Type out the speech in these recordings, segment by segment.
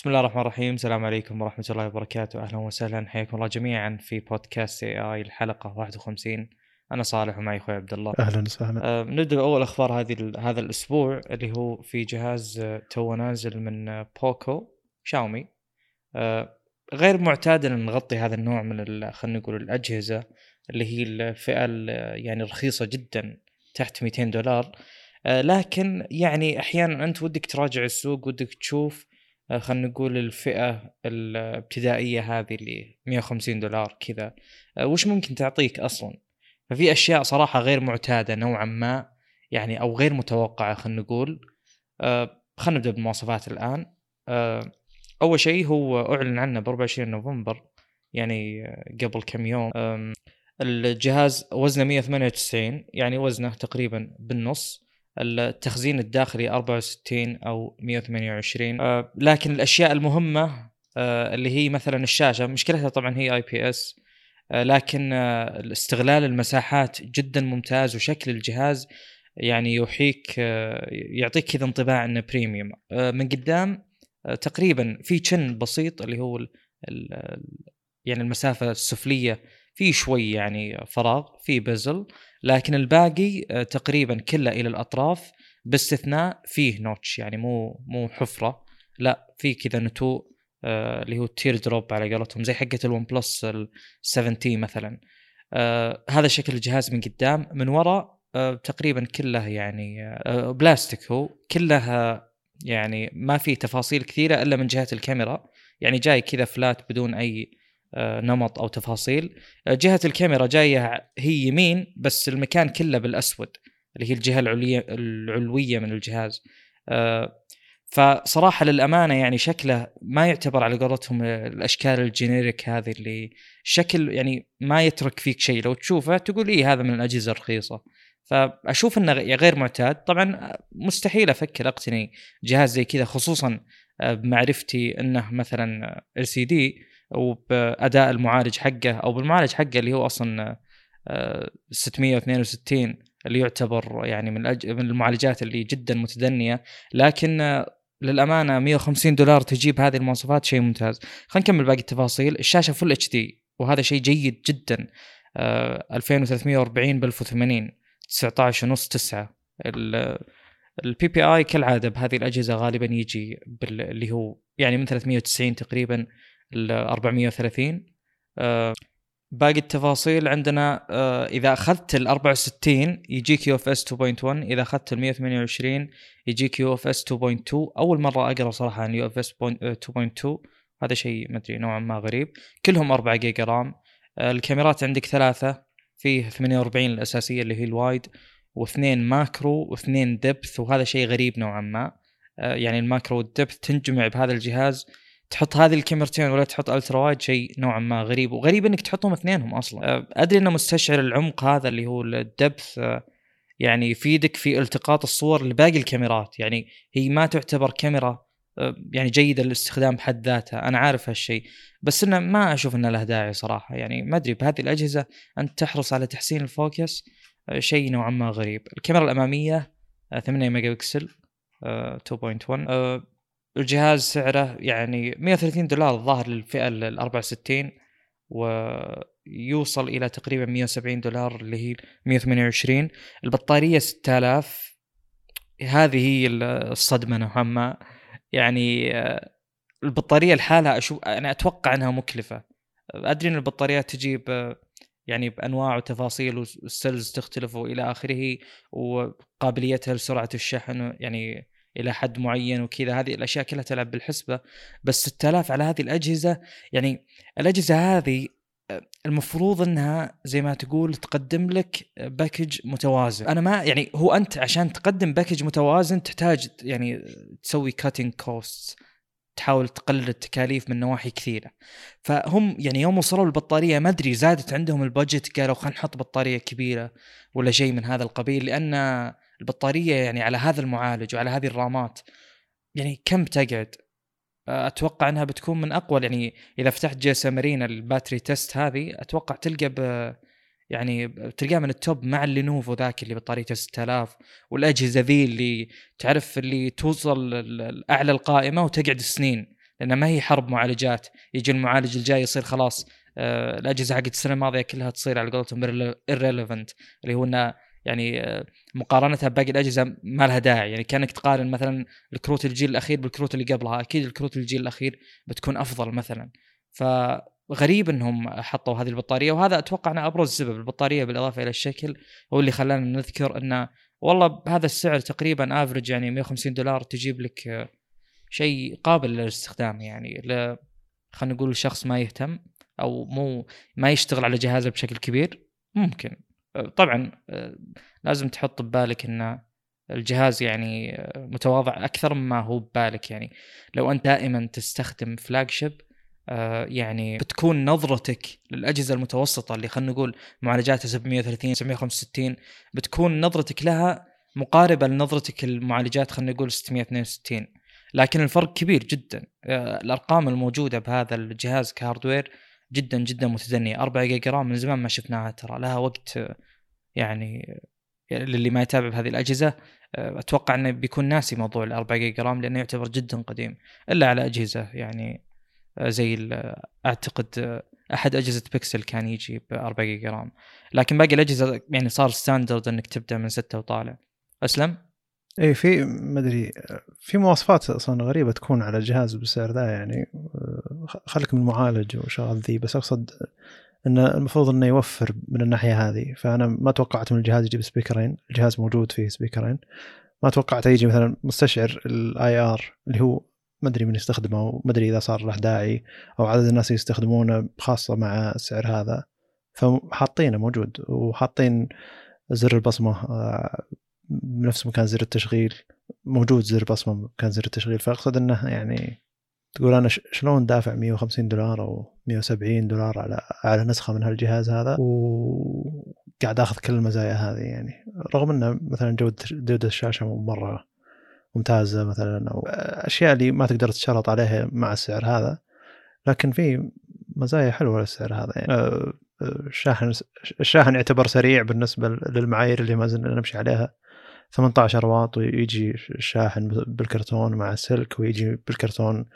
بسم الله الرحمن الرحيم. السلام عليكم ورحمة الله وبركاته. أهلا وسهلا، حياكم الله جميعا في بودكاست AI الحلقة 51. أنا صالح ومعي أخوي عبد الله. أهلا وسهلا. نبدأ بأول أخبار هذا الأسبوع اللي هو في جهاز تو نازل من بوكو شاومي. غير معتاد أن نغطي هذا النوع من خلينا نقول الأجهزة اللي هي الفئة يعني رخيصة جدا تحت $200، لكن يعني أحيانا أنت ودك تراجع السوق، ودك تشوف خلينا نقول الفئة الابتدائية هذه اللي $150 كذا، وش ممكن تعطيك أصلا؟ ففي أشياء صراحة غير معتادة نوعا ما يعني، أو غير متوقعة خلينا نقول. خلينا نبدأ بالمواصفات الآن. أول شيء هو أعلن عنه 24 نوفمبر، يعني قبل كم يوم. الجهاز وزنه 198، يعني وزنه تقريبا بالنص. التخزين الداخلي 64 أو 128. لكن الأشياء المهمة اللي هي مثلا الشاشة، مشكلتها طبعا هي IPS، لكن استغلال المساحات جدا ممتاز، وشكل الجهاز يعني يوحيك يعطيك كذا انطباع أنه بريميوم. من قدام تقريبا في تشن بسيط اللي هو يعني المسافة السفلية في شوي يعني فراغ في بزل، لكن الباقي تقريبا كله إلى الأطراف، باستثناء فيه نوتش، يعني مو حفرة، لا في كذا نتوء اللي هو التير دروب على قولتهم، زي حقة الون بلس 17 مثلا. هذا شكل الجهاز من قدام. من وراء تقريبا كله يعني بلاستيك، هو كلها يعني ما في تفاصيل كثيرة إلا من جهة الكاميرا، يعني جاي كذا فلات بدون أي نمط أو تفاصيل. جهة الكاميرا جاية هي يمين، بس المكان كله بالأسود اللي هي الجهة العلوية من الجهاز. فصراحة للأمانة يعني شكله ما يعتبر على قولتهم الأشكال الجينيريك هذه، اللي شكل يعني ما يترك فيك شيء، لو تشوفه تقول إيه هذا من الأجهزة الرخيصة. فأشوف أنه غير معتاد. طبعا مستحيل أفكر أقتني جهاز زي كذا، خصوصا بمعرفتي أنه مثلا LCD، وبأداء المعالج حقه أو بالمعالج حقه اللي هو أصلا 662 اللي يعتبر يعني من المعالجات اللي جدا متدنية. لكن للأمانة $150 تجيب هذه المواصفات، شيء ممتاز. خلينا نكمل باقي التفاصيل. الشاشة فل HD، وهذا شيء جيد جدا. 2340 ب 1080، 19.5 9. الPPI كالعادة بهذه الأجهزة غالبا يجي اللي هو يعني من 390 تقريبا 430. باقي التفاصيل عندنا. إذا أخذت 64 يجيك UFS 2.1، إذا أخذت 128 يجيك UFS 2.2. أول مرة أقرأ صراحة عن UFS 2.2، هذا شيء مدري نوعا ما غريب. كلهم 4 جيجا رام. الكاميرات عندك 3، فيه 48 الأساسية اللي هي الوايد، واثنين ماكرو، واثنين دبث، وهذا شيء غريب نوعا ما. يعني الماكرو والدبث تنجمع بهذا الجهاز، تحط هذه الكاميرتين ولا تحط الترا وايد، شيء نوعا ما غريب. وغريب انك تحطهم اثنينهم اصلا. ادري انه مستشعر العمق هذا اللي هو الدبث يعني يفيدك في التقاط الصور لباقي الكاميرات، يعني هي ما تعتبر كاميرا يعني جيدة للاستخدام بحد ذاتها، أنا عارف هالشيء، بس أنا ما أشوف أنه له داعي صراحة. يعني ما أدري، بهذه الأجهزة أنت تحرص على تحسين الفوكس، شيء نوعا ما غريب. الكاميرا الأمامية 8 ميجا بكسل 2.1. الجهاز سعره يعني $130 الظاهر للفئة 64، ويوصل إلى تقريبا $170 اللي هي 128. البطارية 6000، هذه هي الصدمة نوعا ما. يعني البطارية الحالة أنا أتوقع أنها مكلفة. أدري أن البطاريات تجيب يعني بأنواع وتفاصيل، والسلز تختلف إلى آخره، وقابليتها لسرعة الشحن يعني إلى حد معين وكذا، هذه الأشياء كلها تلعب بالحسبة. بس 6000 على هذه الأجهزة، يعني الأجهزة هذه المفروض أنها زي ما تقول تقدم لك باكج متوازن. أنا ما يعني، هو أنت عشان تقدم باكج متوازن تحتاج يعني تسوي cutting costs، تحاول تقلل التكاليف من نواحي كثيرة. فهم يعني يوم وصلوا البطارية ما أدري زادت عندهم البادجت، قالوا خلينا نحط بطارية كبيرة ولا شيء من هذا القبيل، لأن البطارية يعني على هذا المعالج وعلى هذه الرامات يعني كم تقعد؟ أتوقع أنها بتكون من أقوى، يعني إذا فتحت جيسا مارينا الباتري تيست هذه أتوقع تلقى يعني تلقى من التوب مع اللينوفو ذاك اللي بطاريته 6000، والأجهزة ذي اللي تعرف اللي توصل أعلى القائمة وتقعد سنين، لأن ما هي حرب معالجات يجي المعالج الجاي يصير خلاص الأجهزة حقت السنة الماضية كلها تصير على قولتهم irrelevant، اللي هو إنه يعني مقارنتها بباقي الأجهزة ما لها داعي. يعني كأنك تقارن مثلا الكروت الجيل الأخير بالكروت اللي قبلها، أكيد الكروت الجيل الأخير بتكون أفضل مثلا. فغريب إنهم حطوا هذه البطارية، وهذا أتوقع أنا أبرز سبب البطارية بالإضافة إلى الشكل هو اللي خلانا نذكر إنه والله هذا السعر تقريبا افريج يعني $150 تجيب لك شيء قابل للاستخدام، يعني خلينا نقول الشخص ما يهتم او مو ما يشتغل على جهازه بشكل كبير. ممكن طبعا لازم تحط ببالك ان الجهاز يعني متواضع اكثر مما هو ببالك، يعني لو انت دائما تستخدم فلاجشيب يعني بتكون نظرتك للأجهزة المتوسطة اللي خلنا نقول معالجاتها 730 765 بتكون نظرتك لها مقاربة لنظرتك المعالجات خلنا نقول 662، لكن الفرق كبير جدا. الأرقام الموجودة بهذا الجهاز كهاردوير جدا جدا متدنية. 4 جيجا رام من زمان ما شفناها، ترى لها وقت يعني للي ما يتابع بهذه الأجهزة أتوقع أنه بيكون ناسي موضوع 4 جيجا رام لأنه يعتبر جدا قديم، إلا على أجهزة يعني زي أعتقد أحد أجهزة بيكسل كان يجي ب4 جيجا رام، لكن باقي الأجهزة يعني صار ستاندرد أنك تبدأ من 6 وطالع. أسلم؟ إيه في مدري في مواصفات أصلا غريبة تكون على الجهاز بالسعر ذا، يعني خلك من المعالج وشغل ذي، بس أقصد أنه المفروض أنه يوفر من الناحية هذه. فأنا ما توقعت من الجهاز يجيب سبيكرين، الجهاز موجود فيه سبيكرين، ما توقعت يجي مثلا مستشعر الIR اللي هو ما أدري من يستخدمه وما أدري إذا صار له داعي أو عدد الناس يستخدمونه خاصة مع السعر هذا. فحاطينه موجود وحاطين زر البصمة بنفس مكان زر التشغيل، موجود زر بصمة مكان زر التشغيل. فأقصد أنه يعني تقول أنا شلون دافع $150 أو $170 على نسخة من هالجهاز هذا وقاعد أخذ كل المزايا هذه، يعني رغم أنه مثلا جودة الشاشة مرة ممتازة مثلا أو أشياء اللي ما تقدر تشترط عليها مع السعر هذا، لكن في مزايا حلوة للسعر هذا. يعني الشاحن يعتبر سريع بالنسبة للمعايير اللي ما زلنا نمشي عليها، 18 واط ويجي الشاحن بالكرتون مع السلك، ويجي بالكرتون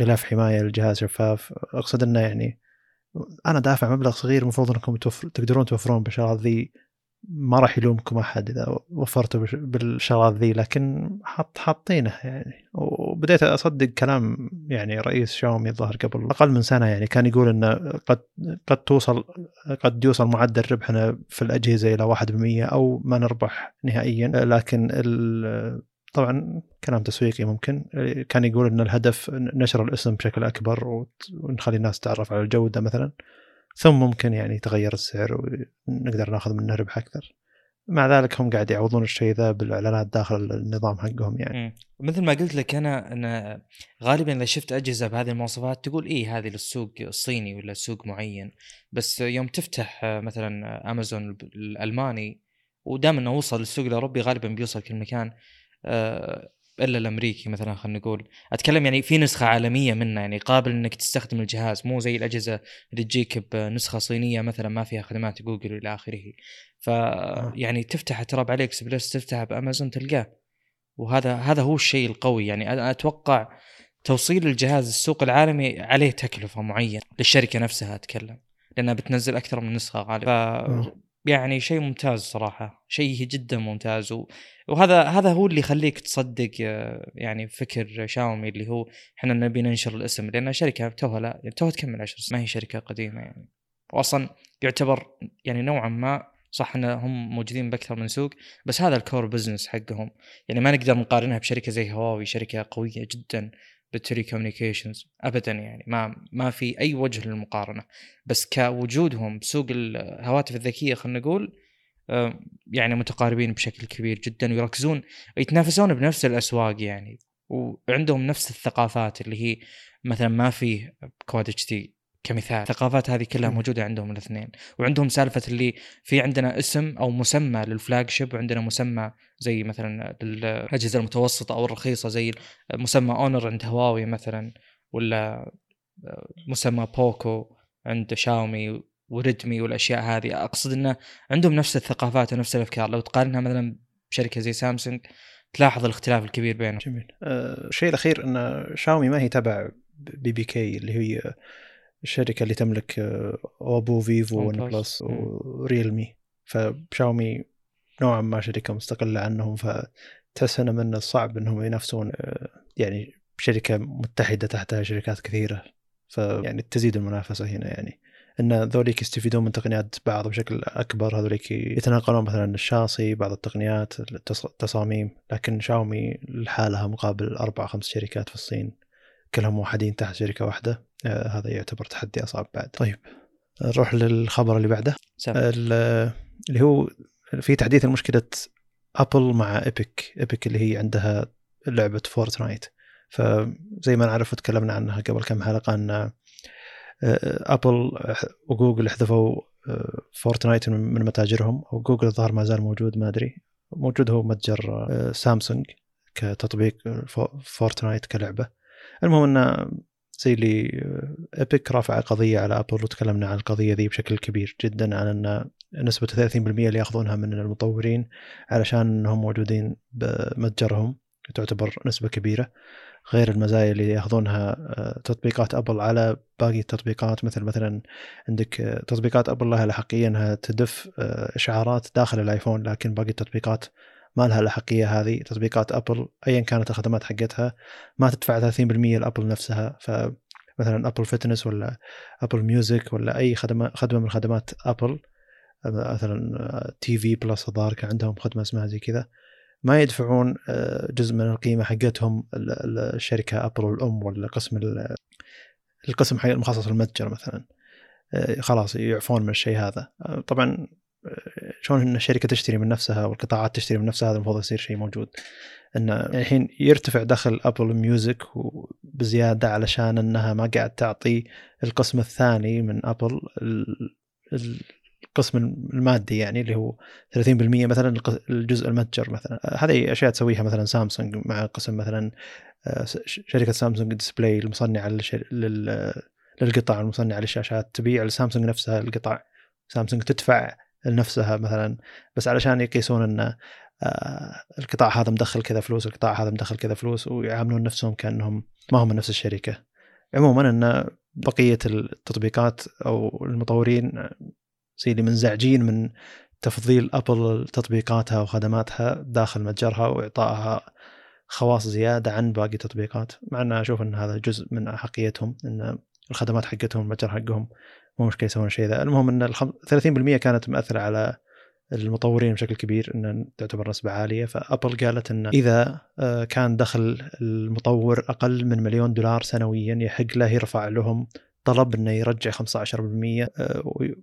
غلاف حماية للجهاز شفاف. أقصد أنه يعني أنا دافع مبلغ صغير، مفروض أنكم تقدرون توفرون بشغل ذي، ما راح يلومكم أحد إذا وفرته بالشغلات ذي، لكن حاطينه يعني. وبدأت أصدق كلام يعني رئيس شاومي الظاهر قبل أقل من سنة، يعني كان يقول إنه قد يوصل معدل ربحنا في الأجهزة إلى 1% أو ما نربح نهائيا، لكن طبعا كلام تسويقي ممكن. كان يقول إن الهدف نشر الاسم بشكل أكبر ونخلي الناس تعرف على الجودة مثلا، ثم ممكن يعني تغير السعر ونقدر ناخذ منه ربح أكثر. مع ذلك هم قاعد يعوضون الشيء ذا بالإعلانات داخل النظام حقهم يعني. مثل ما قلت لك أنا غالباً لو شفت أجهزة بهذه المواصفات تقول إيه هذه للسوق الصيني ولا سوق معين، بس يوم تفتح مثلاً أمازون الألماني ودام إنه وصل للسوق الأوروبي غالباً بيوصل كل مكان إلا الأمريكي مثلا. خلينا نقول أتكلم يعني في نسخة عالمية منه يعني قابل إنك تستخدم الجهاز، مو زي الأجهزة اللي تجيك بنسخة صينية مثلا ما فيها خدمات جوجل إلى آخره. فيعني تفتح تراب عليك سبلس، تفتح بأمازون تلقاه، وهذا هو الشيء القوي. يعني أنا أتوقع توصيل الجهاز السوق العالمي عليه تكلفة معينة للشركة نفسها أتكلم، لأنها بتنزل أكثر من نسخة غالبا. يعني شيء ممتاز صراحة، شيء جدا ممتاز، وهذا هو اللي يخليك تصدق يعني فكر شاومي اللي هو إحنا نبي ننشر الاسم، لأن شركة توها تكمل 10 سنين، ما هي شركة قديمة يعني، وأصلا يعتبر يعني نوعا ما صح أنهم موجودين بأكثر من سوق، بس هذا الكور بزنس حقهم. يعني ما نقدر نقارنها بشركة زي هواوي، شركة قوية جدا بالتري كوميونيكيشنز أبدا، يعني ما في أي وجه للمقارنة، بس كوجودهم بسوق الهواتف الذكية خلنا نقول يعني متقاربين بشكل كبير جدا، ويركزون يتنافسون بنفس الأسواق يعني، وعندهم نفس الثقافات اللي هي مثلا ما في كواد اتش دي كمثال. الثقافات هذه كلها موجودة عندهم الاثنين، وعندهم سالفة اللي في عندنا اسم أو مسمى للفلاجشيب، وعندنا مسمى زي مثلا الأجهزة المتوسطة أو الرخيصة زي مسمى أونر عند هواوي مثلا، ولا مسمى بوكو عند شاومي وريدمي والأشياء هذه. أقصد أنه عندهم نفس الثقافات ونفس الأفكار. لو تقارنها مثلا بشركة زي سامسونج تلاحظ الاختلاف الكبير بينهم. جميل. الشيء الأخير أن شاومي ما هي تبع بي بي كي اللي هي الشركة اللي تملك أوبو، فيفو، ون بلس وريلمي، فشاومي نوعا ما شركة مستقلة عنهم، فتحس أن من الصعب أنهم ينافسون يعني شركة متحدة تحتها شركات كثيرة، فيعني تزيد المنافسة هنا، يعني أن ذوليك يستفيدون من تقنيات بعض بشكل أكبر، هذوليك يتناقلون مثلا الشاصي، بعض التقنيات، التصاميم، لكن شاومي لحالها مقابل 4-5 شركات في الصين كلهم موحدين تحت شركة واحدة، هذا يعتبر تحدي أصعب بعد. طيب نروح للخبر اللي بعده اللي هو في تحديث المشكلة أبل مع إبك اللي هي عندها لعبة فورتنايت. فزي ما نعرف وتكلمنا عنها قبل كم حلقة أن أبل وجوجل حذفوا فورتنايت من متاجرهم، أو جوجل ظهر ما زال موجود، ما أدري موجود، هو متجر سامسونج كتطبيق فورتنايت كلعبة. المهم أن زي اللي إبك رافع قضية على أبل، وتكلمنا عن القضية ذي بشكل كبير جدا، عن أن نسبة 30% اللي يأخذونها من المطورين علشان هم موجودين بمتجرهم تعتبر نسبة كبيرة، غير المزايا اللي يأخذونها تطبيقات أبل على باقي التطبيقات. مثلا عندك تطبيقات أبل لها الأحقية أنها تدف إشعارات داخل الآيفون، لكن باقي التطبيقات ما لها الأحقية هذه. تطبيقات أبل أيا كانت الخدمات حقتها ما تدفع 30% لأبل نفسها، فمثلا أبل فيتنس ولا أبل ميوزك ولا أي خدمة من خدمات أبل، مثلا تي في بلس الظاهر عندهم خدمة اسمها زي كذا، ما يدفعون جزء من القيمة حقتهم الشركة أبل الأم ولا القسم حق المخصص للمتجر مثلا، خلاص يعفون من الشيء هذا. طبعا شلون إن الشركة تشتري من نفسها والقطاعات تشتري من نفسها، هذا المفروض يصير شيء موجود. إن الحين يرتفع دخل أبل ميوزك بزيادة علشان أنها ما قاعد تعطي القسم الثاني من أبل القسم المادي، يعني اللي هو 30% مثلا الجزء المتجر مثلا. هذه أشياء تسويها مثلا سامسونج مع قسم مثلا شركة سامسونج ديسبلاي المصنعة للقطع المصنعة للشاشات، تبيع لسامسونج نفسها القطع، سامسونج تدفع لنفسها مثلا، بس علشان يقيسون أن القطاع هذا مدخل كذا فلوس، القطاع هذا مدخل كذا فلوس، ويعاملون نفسهم كأنهم ما هم من نفس الشركة. عموما أن بقية التطبيقات أو المطورين زي اللي منزعجين من تفضيل أبل تطبيقاتها وخدماتها داخل متجرها وإعطائها خواص زيادة عن باقي التطبيقات، مع أن أشوف أن هذا جزء من أحقيتهم، أن الخدمات حقتهم المتجر حقهم مو مشكلة يسوون شيء ذا. المهم أن 30% كانت مأثرة على المطورين بشكل كبير، أن تعتبر نسبة عالية. فأبل قالت أن إذا كان دخل المطور أقل من $1,000,000 سنويا يحق له يرفع لهم طلب أنه يرجع 15%،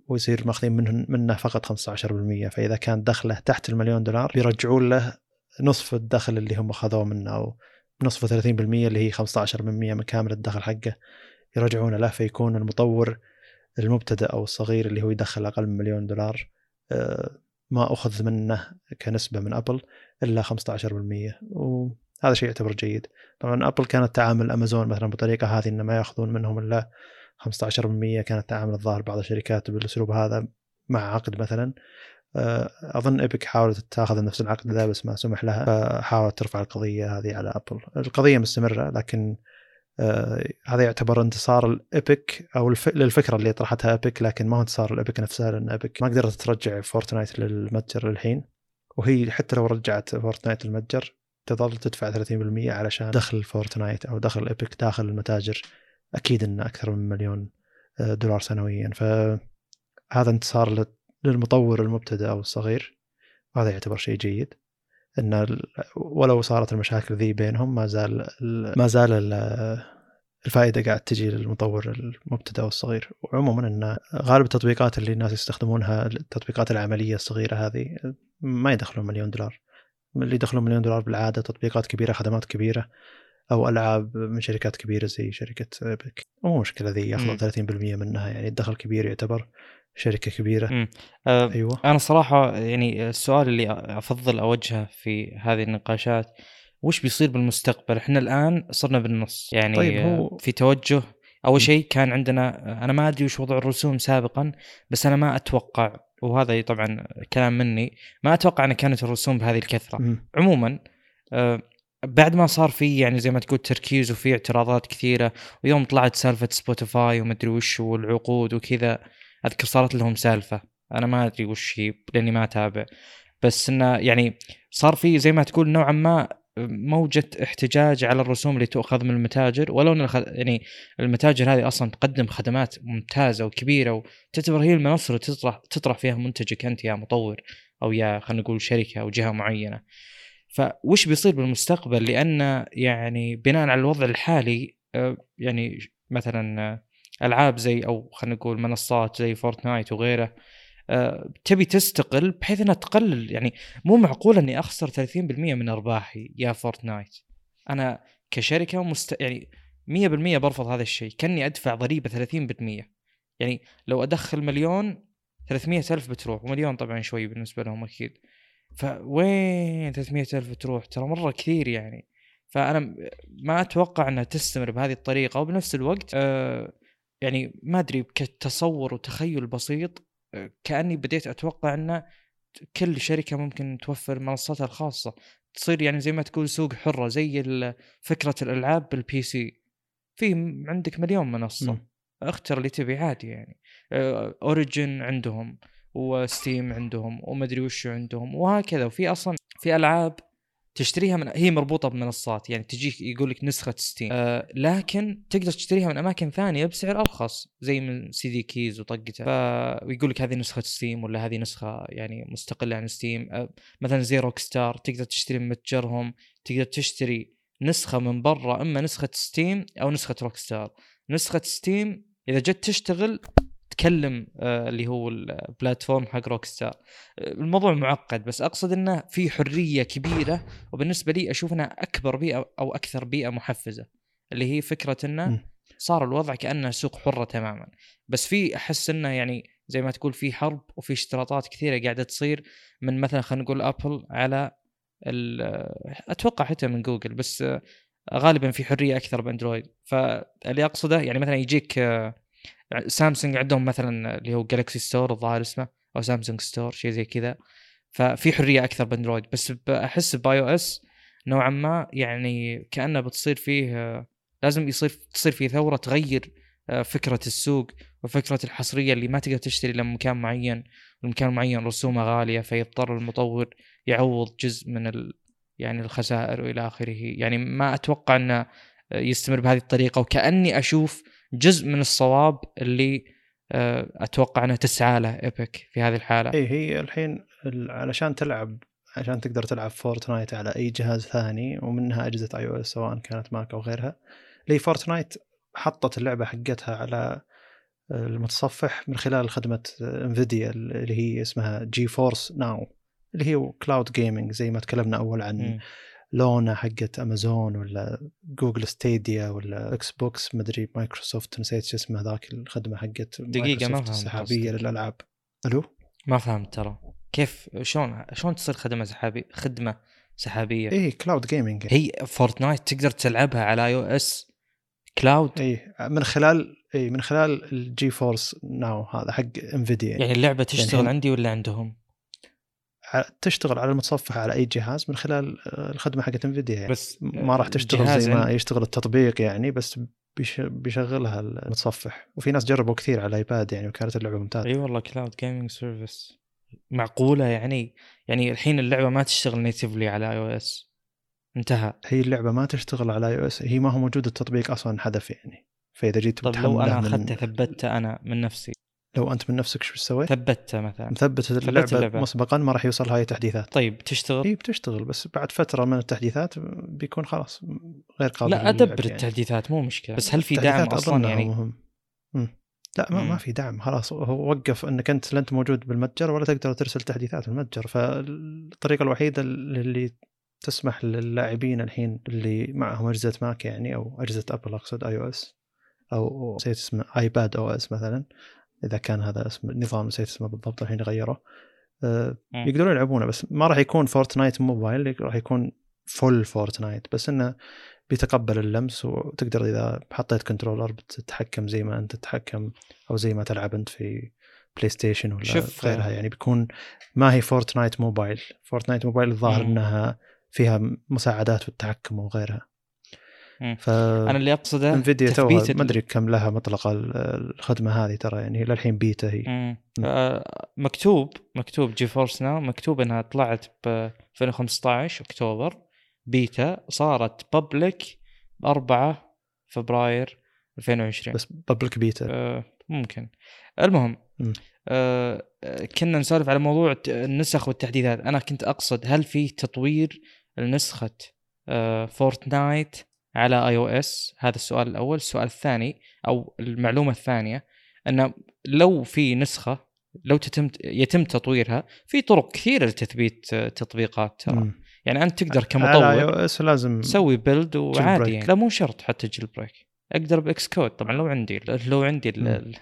ويصير ماخذين منه فقط 15%. فإذا كان دخله تحت $1,000,000 بيرجعون له نصف الدخل اللي هم أخذوه منه، أو نصف 30% اللي هي 15% من كامل الدخل حقه يرجعون له. فيكون المطور المبتدأ أو الصغير اللي هو يدخل أقل من $1,000,000 ما أخذ منه كنسبة من أبل إلا 15%، وهذا شيء يعتبر جيد. طبعا أبل كانت تعامل أمازون مثلا بطريقة هذه، إن ما يأخذون منهم إلا 15%. كانت تعامل الظاهر بعض الشركات بالأسلوب هذا مع عقد مثلا، أظن إبك حاولت تأخذ نفس العقد ذا بس ما سمح لها، فحاولت ترفع القضية هذه على أبل. القضية مستمرة، لكن هذا يعتبر انتصار الإبك أو للفكرة اللي طرحتها إبك، لكن ما هو انتصار الإبك نفسها، لأن إبك ما قدرت ترجع فورتنايت للمتجر الحين، وهي حتى لو رجعت فورتنايت للمتجر تظل تدفع 30% علشان دخل فورتنايت أو دخل إبك داخل المتاجر، أكيد إن أكثر من $1,000,000 سنويا. فهذا انتصار للمطور المبتدأ أو الصغير، وهذا يعتبر شيء جيد. إن ولو صارت المشاكل ذي بينهم ما زال الفائدة قاعد تجي للمطور المبتدأ والصغير. وعموما إن غالب التطبيقات اللي الناس يستخدمونها التطبيقات العملية الصغيرة هذه ما يدخلون $1,000,000، اللي يدخلون $1,000,000 بالعادة تطبيقات كبيرة، خدمات كبيرة، أو ألعاب من شركات كبيرة زي شركة إبك. مو مشكلة ذي يأخذ 30% منها، يعني الدخل كبير يعتبر شركة كبيرة. أيوة. أنا صراحة يعني السؤال اللي أفضل أوجهه في هذه النقاشات، وش بيصير بالمستقبل؟ إحنا الآن صرنا بالنص، يعني طيب هو... في توجه. أول شيء كان عندنا، أنا ما أدري وش وضع الرسوم سابقا، بس أنا ما أتوقع، وهذا طبعا كلام مني، ما أتوقع أن كانت الرسوم بهذه الكثرة. عموما بعد ما صار في يعني زي ما تقول تركيز وفي اعتراضات كثيرة، ويوم طلعت سالفة سبوتيفاي ومدري وش والعقود وكذا، أذكر صارت لهم سالفة أنا ما أدري وش هي لأني ما أتابع، بس إنه يعني صار في زي ما تقول نوعا ما موجة احتجاج على الرسوم اللي تأخذ من المتاجر، ولو أن يعني المتاجر هذه أصلا تقدم خدمات ممتازة وكبيرة وتعتبر هي المنصة تطرح فيها منتجك أنت يا مطور أو يا خلينا نقول شركة أو جهة معينة. فوش بيصير بالمستقبل؟ لأن يعني بناء على الوضع الحالي يعني مثلا ألعاب زي أو خلينا نقول منصات زي فورتنايت وغيره تبي تستقل بحيث أنها تقلل، يعني مو معقول أني أخسر 30% من أرباحي يا فورتنايت، أنا كشركة يعني 100% برفض هذا الشيء، كأني أدفع ضريبة 30%، يعني لو أدخل 1,300,000 بتروح، ومليون طبعا شوي بالنسبة لهم أكيد، فوين 300,000 بتروح ترى مرة كثير يعني. فأنا ما أتوقع أنها تستمر بهذه الطريقة، وبنفس الوقت يعني ما أدري كتصور وتخيل بسيط كأني بديت أتوقع أن كل شركة ممكن توفر منصتها الخاصة، تصير يعني زي ما تقول سوق حرة زي فكرة الألعاب بالبي سي، في عندك مليون منصة اختر اللي تبي عادي يعني، أوريجين عندهم وستيم عندهم ومدري وش عندهم وهكذا، وفي أصلا في ألعاب تشتريها من هي مربوطة بمنصات، يعني تجيك يقولك نسخة ستيم لكن تقدر تشتريها من أماكن ثانية بسعر أرخص زي من سيدي كيز وطقتها، ويقولك هذه نسخة ستيم ولا هذه نسخة يعني مستقلة عن ستيم. مثلا زي روكستار تقدر تشتري من متجرهم، تقدر تشتري نسخة من برا إما نسخة ستيم أو نسخة روكستار. نسخة ستيم إذا جت تشتغل تكلم اللي هو البلاتفورم حق روكستار. الموضوع معقد، بس أقصد أنه في حرية كبيرة، وبالنسبة لي أشوف أنها أكبر بيئة أو أكثر بيئة محفزة، اللي هي فكرة أنه صار الوضع كأنه سوق حرة تماما، بس في أحس أنه يعني زي ما تقول في حرب وفي اشتراطات كثيرة قاعدة تصير من مثلا خلينا نقول أبل على أتوقع حتى من جوجل، بس غالبا في حرية أكثر بأندرويد. فاللي أقصده يعني مثلا يجيك سامسونج عندهم مثلا اللي هو جالكسي ستور الظاهر اسمه او سامسونج ستور شيء زي كذا، ففي حريه اكثر باندرويد، بس احس باي او اس نوعا ما يعني كانه بتصير فيه لازم تصير فيه ثوره تغير فكره السوق وفكره الحصريه اللي ما تقدر تشتري إلا من مكان معين، والمكان معين رسومه غاليه فيضطر المطور يعوض جزء من يعني الخسائر والى اخره. يعني ما اتوقع انه يستمر بهذه الطريقه، وكاني اشوف جزء من الصواب اللي أتوقع أنها تسعى له إيبك في هذه الحالة. هي الحين علشان تلعب، عشان تقدر تلعب فورتنايت على أي جهاز ثاني ومنها أجهزة آي أو إس سواء كانت ماك أو غيرها، لي فورتنايت حطت اللعبة حقتها على المتصفح من خلال خدمة انفيديا اللي هي اسمها جي فورس ناو، اللي هي كلاود جيمينج زي ما تكلمنا أول عن لونة حقت أمازون ولا جوجل ستيديا ولا إكس بوكس مدري مايكروسوفت نسيت اسمه ذاك الخدمة حقت مايكروسوفت السحابية للألعاب. ألو ما فهمت ترى كيف شلون تصير خدمة سحابية؟ إيه كلاود جيمينج، هي فورتنايت تقدر تلعبها على آي أو إس كلاود من خلال الجي فورس ناو هذا حق انفيديا. يعني اللعبة تشتغل يعني عندي ولا عندهم؟ تشتغل على المتصفح على أي جهاز من خلال الخدمة حقت انفيديا يعني. بس ما راح تشتغل زي ما يشتغل التطبيق يعني، بس بيشغلها المتصفح، وفي ناس جربوا كثير على الايباد يعني وكانت اللعبة ممتازة. أي والله كلاود جيمينج سيرفيس معقولة يعني الحين اللعبة ما تشتغل نيتيفلي على آي أو إس، انتهى. هي اللعبة ما تشتغل على آي أو إس، هي ما هو موجود التطبيق أصلا حذف يعني، فإذا جيت تحملها لو أنا أخذتها ثبتها أنا من نفسي. لو أنت من نفسك شو سويت؟ ثبتها مثلا، مثبت اللعبة مسبقا ما راح يوصلها أي تحديثات. طيب تشتغل؟ هي بتشتغل بس بعد فترة من التحديثات بيكون خلاص غير قابل. لا أدبر التحديثات يعني. مو مشكلة، بس هل في دعم أصلا يعني؟ لا ما في دعم خلاص، هو وقف أنك أنت لنت موجود بالمتجر ولا تقدر ترسل تحديثات بالمتجر. فالطريقة الوحيدة اللي تسمح للاعبين الحين اللي معهم أجهزة ماك يعني أو أجهزة أبل أقصد آي أو إس أو سيت اسمه آيباد أو إس مثلا، إذا كان هذا اسم نظام نسيت اسمه بالضبط الحين غيره، يقدرون يلعبونه، بس ما راح يكون فورتنايت موبايل، راح يكون فول فورتنايت، بس إنه بيتقبل اللمس وتقدر إذا حطيت كنترولر بتتحكم زي ما أنت تتحكم أو زي ما تلعب أنت في بلاي ستيشن ولا غيرها يعني. بيكون ما هي فورتنايت موبايل الظاهر إنها فيها مساعدات والتحكم وغيرها. انا اللي اقصده انفيديا ما ادري كم لها مطلقه الخدمه هذه، ترى يعني للحين بيتا هي. مكتوب جي فورس ناو مكتوب انها طلعت ب 2015 اكتوبر بيتا، صارت بابليك 4 فبراير 2020 بس بابليك بيتا. ممكن. المهم كنا نسولف على موضوع النسخ والتحديثات. انا كنت اقصد هل في تطوير لنسخه فورتنايت على iOS؟ هذا السؤال الأول. السؤال الثاني أو المعلومة الثانية أن لو في نسخة لو يتم تطويرها، في طرق كثيرة لتثبيت تطبيقات ترى. يعني أنت تقدر كمطور على iOS لازم تسوي بيلد وعادي يعني. لا مو شرط حتى جيل بريك، أقدر بإكس كود طبعا لو عندي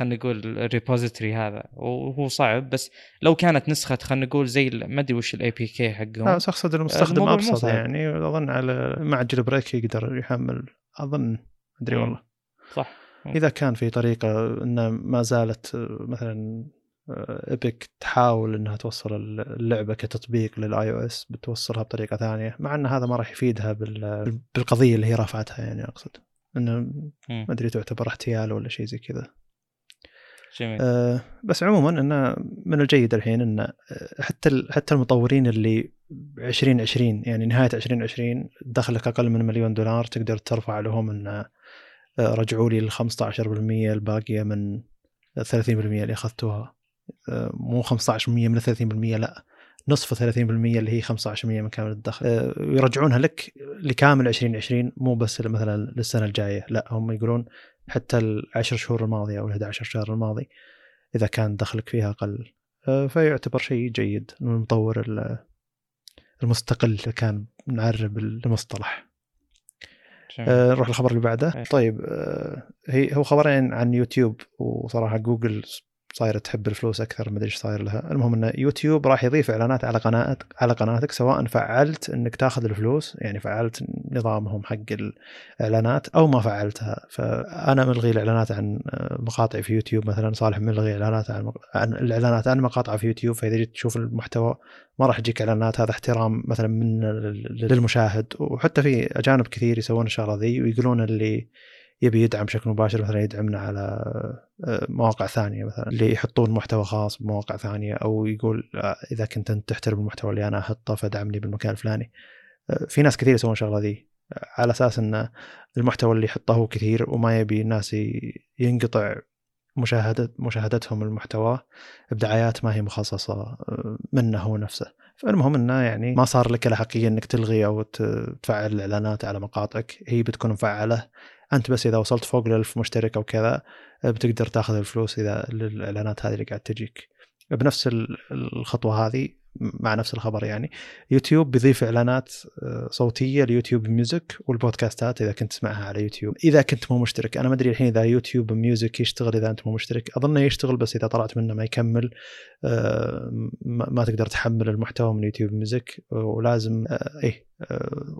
خلنا نقول الريبوزيتوري هذا، وهو صعب. بس لو كانت نسخة خلنا نقول زي ما أدري وش الاي بي كي حقهم، أقصد المستخدم أبسط يعني. أظن على مع الجيل بريك يقدر يحمل، أظن أدري والله صح. إذا كان في طريقة إن ما زالت مثلا إبك تحاول إنها توصل اللعبة كتطبيق للآي أو إس، بتوصلها بطريقة ثانية، مع أن هذا ما راح يفيدها بالقضية اللي هي رافعتها يعني. أقصد أنه ما أدري تعتبر احتيال ولا شيء زي كذا. جميل. بس عموما أنه من الجيد الحين أنه حتى المطورين اللي 2020 يعني نهاية 2020 دخلك أقل من $1,000,000 تقدر ترفع لهم أنه رجعوا لي 15% الباقية من 30% اللي أخذتوها. مو 15% من 30%، لا نصف 30% اللي هي 15% من كامل الدخل، يرجعونها لك لكامل 2020، مو بس مثلا للسنة الجاية، لا هم يقولون حتى العشر شهور الماضية أو 11 شهر الماضي إذا كان دخلك فيها أقل. فيعتبر شيء جيد من المطور المستقل، كان نعرب المصطلح. نروح الخبر اللي بعده. طيب هو خبرين عن يوتيوب، وصراحة جوجل صايرة تحب الفلوس أكثر، ما أدري إيش صاير لها. المهم إن يوتيوب راح يضيف إعلانات على قناتك سواء فعلت إنك تأخذ الفلوس، يعني فعلت نظامهم حق الإعلانات، أو ما فعلتها. فأنا ملغي الإعلانات عن مقاطع في يوتيوب مثلاً، صالح ملغي إعلانات عن الإعلانات عن مقاطع في يوتيوب. فإذا جيت تشوف المحتوى ما راح يجيك إعلانات. هذا احترام مثلاً من للمشاهد. وحتى في أجانب كثير يسوون الشغلة ذي، ويقولون اللي يبي يدعم بشكل مباشر مثلا يدعمنا على مواقع ثانية، مثلا اللي يحطون محتوى خاص بمواقع ثانية، أو يقول إذا كنت أنت تحترم المحتوى اللي أنا أحطه فدعمني بالمكان الفلاني. في ناس كثير يسوون شغلة ذي على أساس أن المحتوى اللي يحطه كثير وما يبي الناس ينقطع مشاهدتهم المحتوى بدعايات ما هي مخصصة منه هو نفسه. فالمهم أنه يعني ما صار لك الحقيقة أنك تلغي أو تفعل الإعلانات على مقاطعك، هي بتكون مفعلة. أنت بس إذا وصلت فوق 1000 مشترك أو كذا بتقدر تأخذ الفلوس إذا الإعلانات هذه اللي قاعد تجيك. بنفس الخطوة هذه مع نفس الخبر يعني يوتيوب بيضيف إعلانات صوتية ليوتيوب ميوزك والبودكاستات إذا كنت تسمعها على يوتيوب إذا كنت مو مشترك. أنا ما أدري الحين إذا يوتيوب ميوزك يشتغل إذا أنت مو مشترك، أظنه يشتغل بس إذا طلعت منه ما يكمل، ما تقدر تحمل المحتوى من يوتيوب ميوزك، ولازم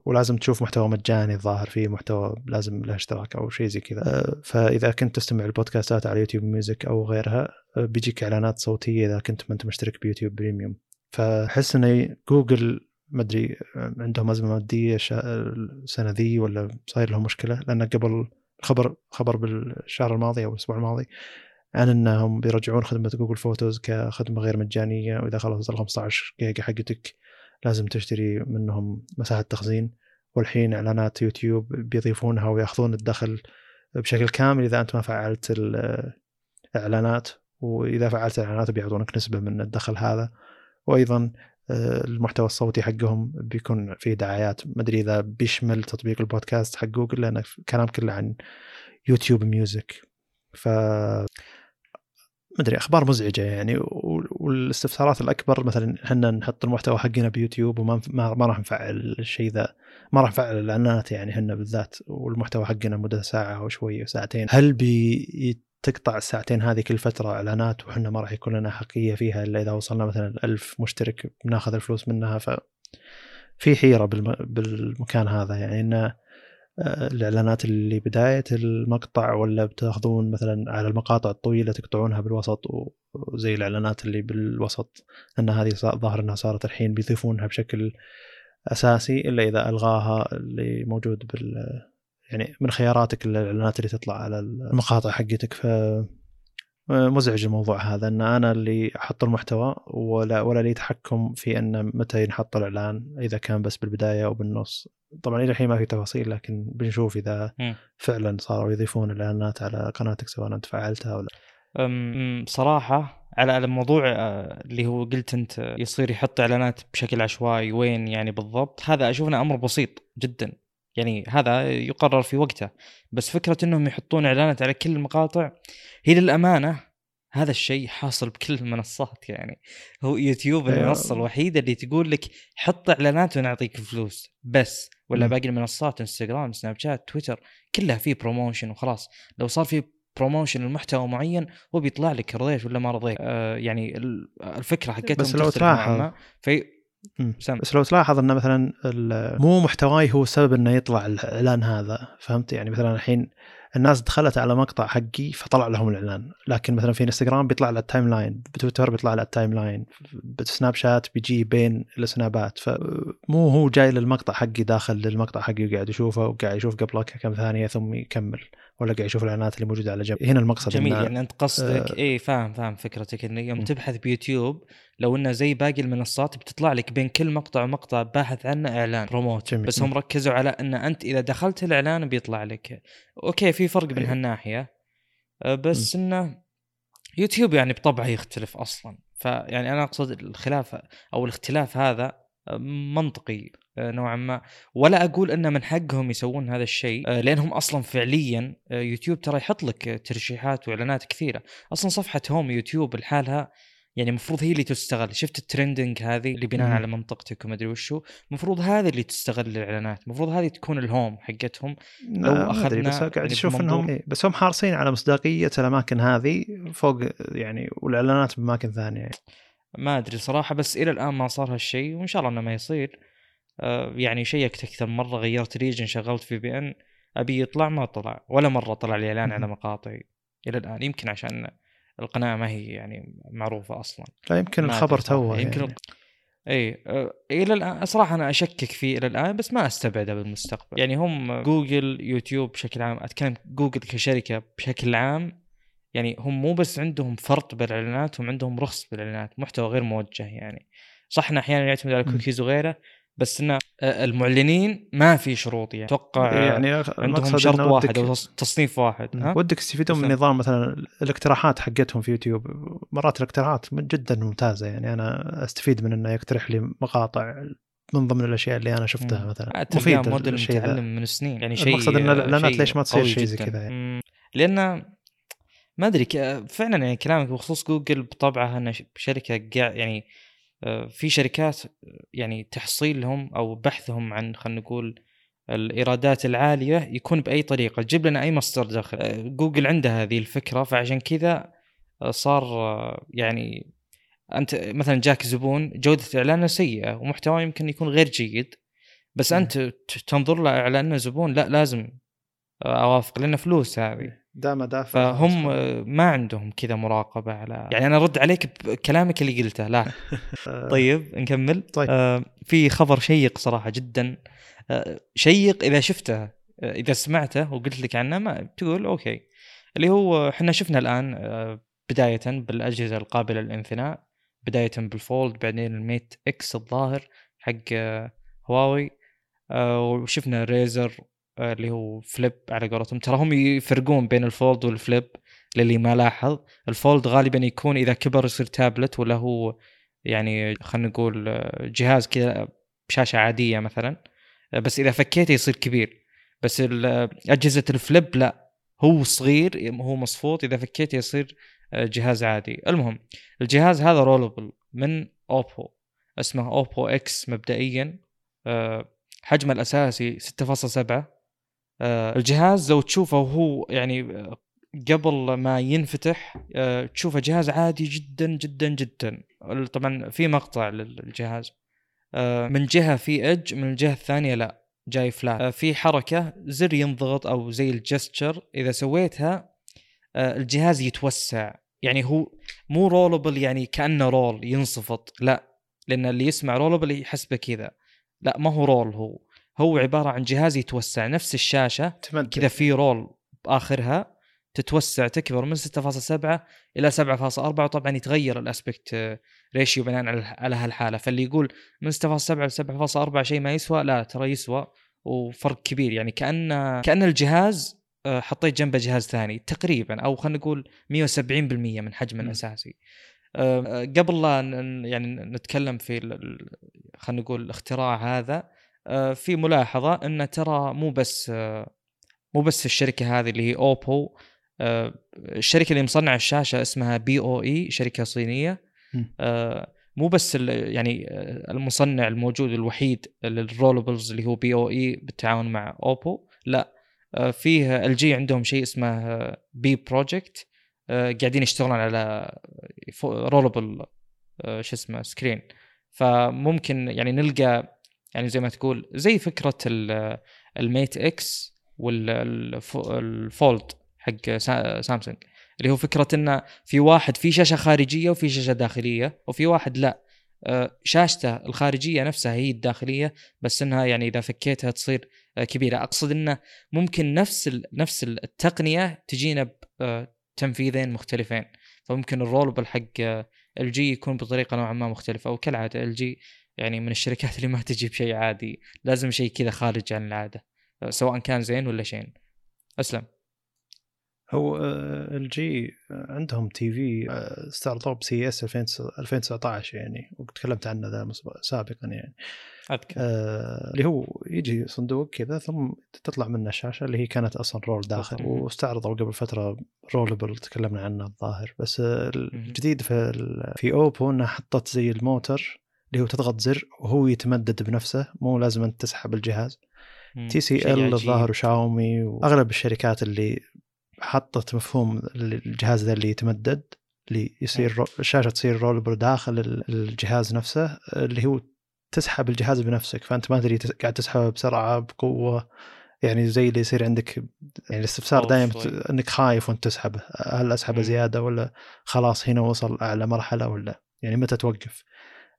ولازم تشوف محتوى مجاني، ظاهر فيه محتوى لازم له اشتراك أو شيء زي كذا. فإذا كنت تستمع البودكاستات على يوتيوب ميوزك أو غيرها بيجيك إعلانات صوتية إذا كنت ما أنت مشترك بيوتيوب بريميوم. فحس إن جوجل مدري عندهم أزمة مادية السنة ذي ولا صاير لهم مشكلة، لأن قبل خبر بالشهر الماضي أو الأسبوع الماضي عن أنهم بيرجعون خدمة جوجل فوتوز كخدمة غير مجانية، وإذا خلصت 15 جيجا حقتك لازم تشتري منهم مساحة تخزين. والحين إعلانات يوتيوب بيضيفونها ويأخذون الدخل بشكل كامل إذا أنت ما فعلت الإعلانات، وإذا فعلت الإعلانات بيعطونك نسبة من الدخل هذا. وأيضا المحتوى الصوتي حقهم بيكون فيه دعايات، ما أدري إذا بيشمل تطبيق البودكاست حق جوجل لأن كلام كله عن يوتيوب ميوزك. ما أدري، أخبار مزعجة يعني. والاستفسارات الأكبر مثلا إحنا نحط المحتوى حقنا بيوتيوب وما ما راح نفعل الشيء ذا، ما راح نفعل الإعلانات يعني إحنا بالذات، والمحتوى حقنا مدة ساعة أو شوية ساعتين، هل تقطع الساعتين هذه كل فترة إعلانات وإحنا ما راح يكون لنا حقيقية فيها إلا إذا وصلنا مثلا 1000 مشترك بناخذ الفلوس منها؟ ففي حيرة بالمكان هذا يعني. إن الاعلانات اللي بدايه المقطع، ولا بتاخذون مثلا على المقاطع الطويله تقطعونها بالوسط وزي الاعلانات اللي بالوسط؟ ان هذه ظاهر انها صارت الحين بيضيفونها بشكل اساسي الا اذا الغاها اللي موجود بال يعني من خياراتك الاعلانات اللي تطلع على المقاطع حقتك. ف مزعج الموضوع هذا ان انا اللي احط المحتوى ولا لي تحكم في ان متى ينحط الاعلان، اذا كان بس بالبدايه او بالنص. طبعا الى الحين ما في تفاصيل، لكن بنشوف اذا فعلا صاروا يضيفون الاعلانات على قناتك سواء انت فعلتها او لا. صراحه على الموضوع اللي هو قلت انت يصير يحط اعلانات بشكل عشوائي وين يعني بالضبط، هذا اشوفنا امر بسيط جدا، يعني هذا يقرر في وقته. بس فكرة أنهم يحطون إعلانات على كل المقاطع، هي للأمانة هذا الشيء حاصل بكل المنصات. يعني هو يوتيوب المنصة الوحيدة اللي تقول لك حط إعلانات ونعطيك فلوس بس، ولا باقي المنصات إنستغرام سناب شات تويتر كلها فيه بروموشن وخلاص. لو صار فيه بروموشن المحتوى معين هو بيطلع لك رضيت ولا ما رضيت. يعني الفكرة حقتهم بس لو تلاحظ بس لو تلاحظ أن مثلا مو محتواي هو السبب أنه يطلع الإعلان هذا، فهمت؟ يعني مثلا الحين الناس دخلت على مقطع حقي فطلع لهم الإعلان، لكن مثلا في انستغرام بيطلع على التايم لاين، بتويتر بيطلع على التايم لاين، بسناب شات بيجي بين السنابات. فمو هو جاي للمقطع حقي داخل للمقطع حقي وقاعد يشوفه وقاعد يشوف قبله كم ثانية ثم يكمل، ولا قاعد يشوف الإعلانات اللي موجودة على جنب. هنا المقصد. جميل. يعني أنت قصدك إيه، فاهم فكرتك إنه يوم تبحث بيوتيوب لو إنه زي باقي المنصات بتطلع لك بين كل مقطع ومقطع باحث عنه إعلان بروموت. بس هم ركزوا على إن أنت إذا دخلت الإعلان بيطلع لك. أوكي في فرق من هالناحية، بس إنه يوتيوب يعني بطبعه يختلف أصلا. فيعني أنا أقصد الخلاف أو الاختلاف هذا منطقي نوعا ما، ولا أقول أنه من حقهم يسوون هذا الشيء، لأنهم أصلا فعليا يوتيوب ترى يحط لك ترشيحات وإعلانات كثيرة. أصلا صفحة هوم يوتيوب لحالها يعني مفروض هي اللي تستغل، شفت الترندنج هذه اللي بناء على منطقتك وما ادري وشو، مفروض هذا اللي تستغل الاعلانات، مفروض هذه تكون الهوم حقتهم. لو اخذنا بس قاعد نشوف انهم بس هم حارصين على مصداقيه الاماكن هذه فوق يعني، والاعلانات باماكن ثانيه يعني. ما ادري صراحه، بس الى الان ما صار هالشيء وان شاء الله انه ما يصير. يعني شيكت اكثر مره، غيرت ريجن، شغلت في بي ان، ابي يطلع ما طلع ولا مره طلع لي اعلان على مقاطعي الى الان. يمكن عشان القناة ما هي يعني معروفة أصلاً، لا يمكن الخبر توه يمكن يعني. أي إلى الآن صراحة أنا أشكك فيه إلى الآن، بس ما أستبعده بالمستقبل. يعني هم جوجل يوتيوب بشكل عام، أتكلم جوجل كشركة بشكل عام، يعني هم مو بس عندهم فرط بالإعلانات، هم عندهم رخص بالإعلانات، محتوى غير موجه. يعني صح إن أحياناً يعتمد على كوكيز وغيره، بس إن المعلنين ما في شروط يعني. أتوقع يعني عندهم شرط واحد أو تصنيف واحد. ودك تستفيدوا من نظام مثلا الاقتراحات حقتهم في يوتيوب، مرات الاقتراحات جدا ممتازة. يعني أنا أستفيد من إنه يقترح لي مقاطع من ضمن الأشياء اللي أنا شفتها مثلا. مفيد الشيء ده من سنين يعني. شيء المقصد إن الإعلانات ليش ما تصير شيء زي كذا يعني. لأن ما أدري فعلا يعني كلامك بخصوص جوجل بطبعها أنها شركة يعني في شركات يعني تحصيلهم أو بحثهم عن خلينا نقول الإيرادات العالية يكون بأي طريقة، تجيب لنا أي مصدر دخل. جوجل عندها هذه الفكرة، فعشان كذا صار يعني أنت مثلا جاك زبون جودة إعلانه سيئة ومحتوى يمكن يكون غير جيد، بس أنت تنظر له إعلانه زبون لا لازم أوافق لأنه فلوس هذه دافع. فهم ما عندهم كذا مراقبة على يعني. أنا رد عليك بكلامك اللي قلته لا. طيب نكمل. طيب. في خبر شيق صراحة جدا، شيق إذا شفته إذا سمعته وقلت لك عنه ما تقول أوكي، اللي هو إحنا شفنا الآن بداية بالأجهزة القابلة للانثناء، بداية بالفولد، بعدين الميت إكس الظاهر حق هواوي، وشفنا ريزر اللي هو فليب على قولتهم. ترى هم يفرقون بين الفولد والفليب للي ما لاحظ. الفولد غالبا يكون إذا كبر يصير تابلت، ولا هو يعني خلينا نقول جهاز كذا بشاشة عادية مثلا، بس إذا فكيته يصير كبير. بس أجهزة الفليب لا، هو صغير هو مصفوط، إذا فكيته يصير جهاز عادي. المهم الجهاز هذا رولبل من أوبو، اسمه أوبو إكس مبدئيا، حجمه الأساسي 6.7. الجهاز لو تشوفه هو يعني قبل ما ينفتح تشوفه جهاز عادي جدا جدا جدا. طبعا في مقطع للجهاز من جهة في إج، من الجهة الثانية لا، جاي فلات. في حركة زر ينضغط أو زي الجستشر إذا سويتها الجهاز يتوسع، يعني هو مو رولبل يعني كأنه رول ينصفط، لا، لأن اللي يسمع رولبل يحسبه كذا، لا ما هو رول، هو عبارة عن جهاز يتوسع نفس الشاشة كذا، في رول بآخرها تتوسع تكبر من 6.7 إلى 7.4، طبعا يتغير الأسبكت ريشيو بناء على هالحالة، فاللي يقول من 6.7 إلى 7.4 شيء ما يسوى، لا ترى يسوى وفرق كبير، يعني كأن الجهاز حطيت جنبه جهاز ثاني تقريبا، أو خلينا نقول 170% من حجمه الأساسي. قبل لا يعني نتكلم في خلينا نقول الاختراع هذا، في ملاحظة أن ترى مو بس الشركة هذه اللي هي أوبو، الشركة اللي مصنعة الشاشة اسمها BOE، شركة صينية، مو بس يعني المصنع الموجود الوحيد للرولبلز اللي هو BOE بالتعاون مع أوبو، لا، فيه LG عندهم شيء اسمه B Project، قاعدين يشتغلون على رولبل شو اسمه سكرين، فممكن يعني نلقى يعني زي ما تقول زي فكرة الميت اكس والفولد حق سامسونج، اللي هو فكرة إنه في واحد في شاشة خارجية وفي شاشة داخلية، وفي واحد لا شاشته الخارجية نفسها هي الداخلية، بس إنها يعني إذا فكيتها تصير كبيرة. أقصد إنه ممكن نفس التقنية تجينا بتنفيذين مختلفين، فممكن الرولبل حق LG يكون بطريقة نوعا ما مختلفة، وكالعادة LG يعني من الشركات اللي ما تجيب شيء عادي، لازم شيء كذا خارج عن العادة، سواء كان زين ولا شين. أسلم، هو الجي عندهم تي في استعرضوه بسي اس 2019 يعني، وتكلمت عنه ذا سابقا يعني أذكر، اللي هو يجي صندوق كذا ثم تطلع منه شاشة اللي هي كانت أصلا رول داخل، واستعرضوا قبل فترة رولبل تكلمنا عنه الظاهر، بس الجديد في أوبو أنها حطت زي الموتر اللي هو تضغط زر وهو يتمدد بنفسه، مو لازم أن تسحب الجهاز. TCL الظاهر وشاومي وأغلب الشركات اللي حطت مفهوم الجهاز ذا اللي يتمدد، اللي يصير الشاشة تصير رولبل داخل الجهاز نفسه، اللي هو تسحب الجهاز بنفسك، فأنت ما تدري قاعد تسحبه بسرعة بقوة، يعني زي اللي يصير عندك يعني الاستفسار دائما أنك خايف وأنت تسحبه، هل أسحبه زيادة ولا خلاص هنا وصل أعلى مرحلة، ولا يعني متى توقف.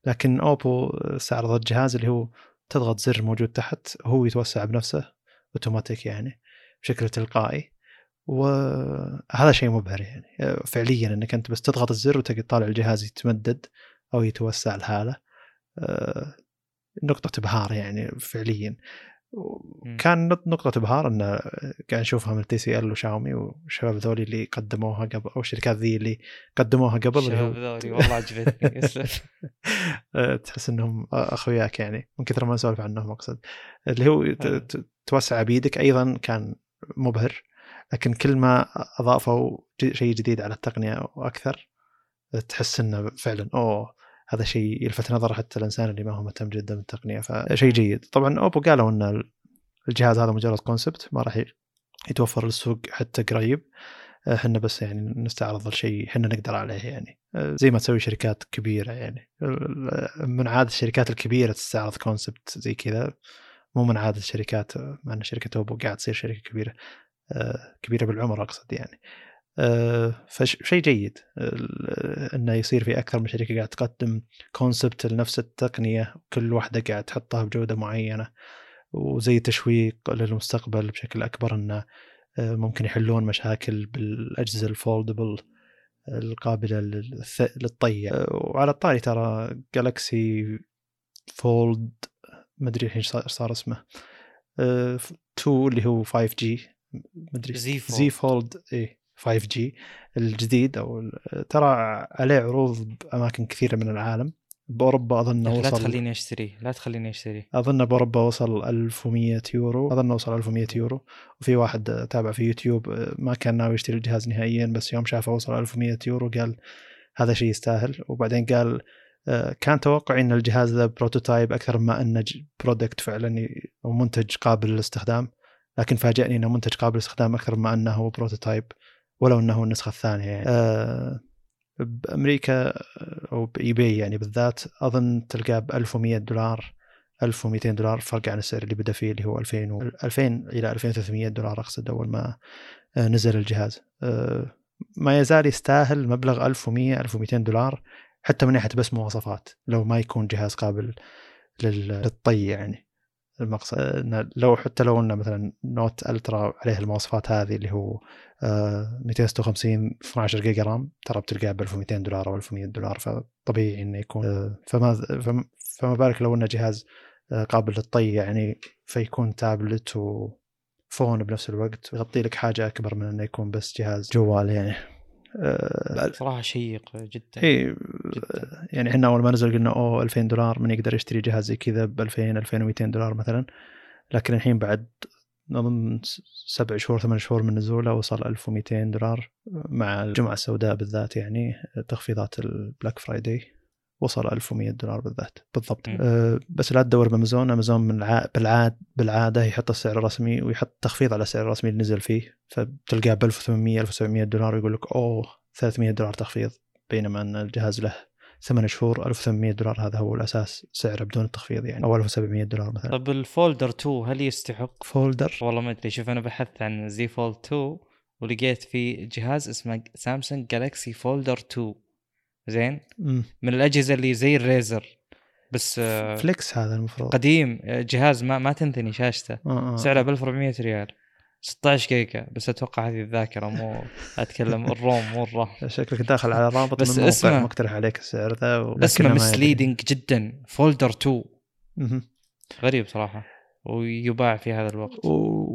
لكن أوبو استعرضت الجهاز اللي هو تضغط زر موجود تحت هو يتوسع بنفسه اوتوماتيك يعني بشكل تلقائي، وهذا شيء مبهر يعني فعليا، انك انت بس تضغط الزر وتقدر تطالع الجهاز يتمدد او يتوسع الحاله، نقطه ابهار يعني فعليا. كان نقطه ابهار ان قاعد نشوفها من TCL وشاومي والشباب ذولي اللي قدموها قبل، او الشركات ذي اللي قدموها قبل، الشباب ذولي والله عجبتني تحس انهم اخوياك يعني من كثر ما نسولف عنهم، اقصد اللي هو توسع بيدك ايضا كان مبهر، لكن كل ما اضافوا شيء جديد على التقنيه واكثر تحس انه فعلا هذا شيء يلفت نظر حتى الانسان اللي ما هو مهتم جدا بالتقنيه، فشيء جيد. طبعا اوبو قالوا ان الجهاز هذا مجرد كونسبت ما راح يتوفر للسوق حتى قريب، احنا بس يعني نستعرض الشيء احنا نقدر عليه، يعني زي ما تسوي شركات كبيره، يعني من عاده الشركات الكبيره تستعرض كونسبت زي كذا، مو من عاده الشركات، مع ان شركه اوبو قاعده تصير شركه كبيرة بالعمر أقصد يعني، فشيء جيد أنه يصير في أكثر من شركة قاعد تقدم كونسبت لنفس التقنية، كل واحدة قاعد تحطها بجودة معينة، وزي تشويق للمستقبل بشكل أكبر، أنه ممكن يحلون مشاكل بالأجهزة الفولدبل القابلة للطي. وعلى الطاري ترى جالاكسي فولد مدري الحين صار اسمه 2 اللي هو 5G زي فولد 5G الجديد، أو ترى عليه عروض بأماكن كثيرة من العالم، بأوروبا أظن وصل، لا تخليني أشتري أظن بأوروبا وصل 1100 يورو، أظن وصل 1100 يورو، وفي واحد تابع في يوتيوب ما كان ناوي يشتري الجهاز نهائيا، بس يوم شافه وصل 1100 يورو قال هذا شيء يستاهل. وبعدين قال كان توقعي أن الجهاز ذا بروتوتايب أكثر ما أنه برودكت فعلا أو منتج قابل للاستخدام، لكن فاجأني أنه منتج قابل للاستخدام أكثر ما أنه هو بروتوتايب، ولو أنه النسخة الثانية يعني. بأمريكا أو بإيباي يعني بالذات أظن تلقاه ب$1100 $1200 فرق عن السعر اللي بدأ فيه اللي هو 2000 إلى $2300 أقصد أول ما نزل الجهاز. ما يزال يستاهل مبلغ $1100-1200 حتى من ناحية بس مواصفات، لو ما يكون جهاز قابل للطي يعني. المقصد إن لو حتى لو أن مثلا نوت ألترا عليه المواصفات هذه اللي هو 256 12 جيجا رام، ترى بتلقاه $1200 أو $1100، فطبيعي إنه يكون. فما بالك لو أنه جهاز قابل للطي يعني، فيكون تابلت وفون بنفس الوقت، يغطي لك حاجة أكبر من أنه يكون بس جهاز جوال يعني. صراحة شيق جدا. جدا يعني. إحنا أول ما نزل قلنا $2000 من يقدر يشتري جهاز زي كذا $2000-$2200 مثلا، لكن الحين بعد نظن 7-8 شهور من نزوله وصل $1200 مع الجمعة السوداء بالذات يعني، تخفيضات البلاك فرايداي وصل $1100 بالذات بالضبط. بس لا تدور بأمازون، أمازون بالعادة يحط السعر الرسمي ويحط تخفيض على السعر الرسمي اللي نزل فيه، فتلقاه $1800-$1700 ويقول لك $300 تخفيض، بينما أن الجهاز له 8 شهور $1800 هذا هو الأساس سعره بدون التخفيض يعني، أو $1700 مثلا. طب الفولدر 2 هل يستحق؟ فولدر والله ما أدري. شوف أنا بحثت عن زي فولد 2 ولقيت في جهاز اسمه سامسونج جالاكسي فولدر 2 زين، من الأجهزة اللي زي الريزر بس فليكس هذا المفروض قديم، جهاز ما تنثني شاشته، سعره $1400 16 جيجا بس، أتوقع هذه الذاكرة مو أتكلم الروم مو الرام. شكلك داخل على رابط من موقع مقترح عليك السعر ذا، اسمه مسليدنج جدا، فولدر 2 غريب صراحة، ويباع في هذا الوقت.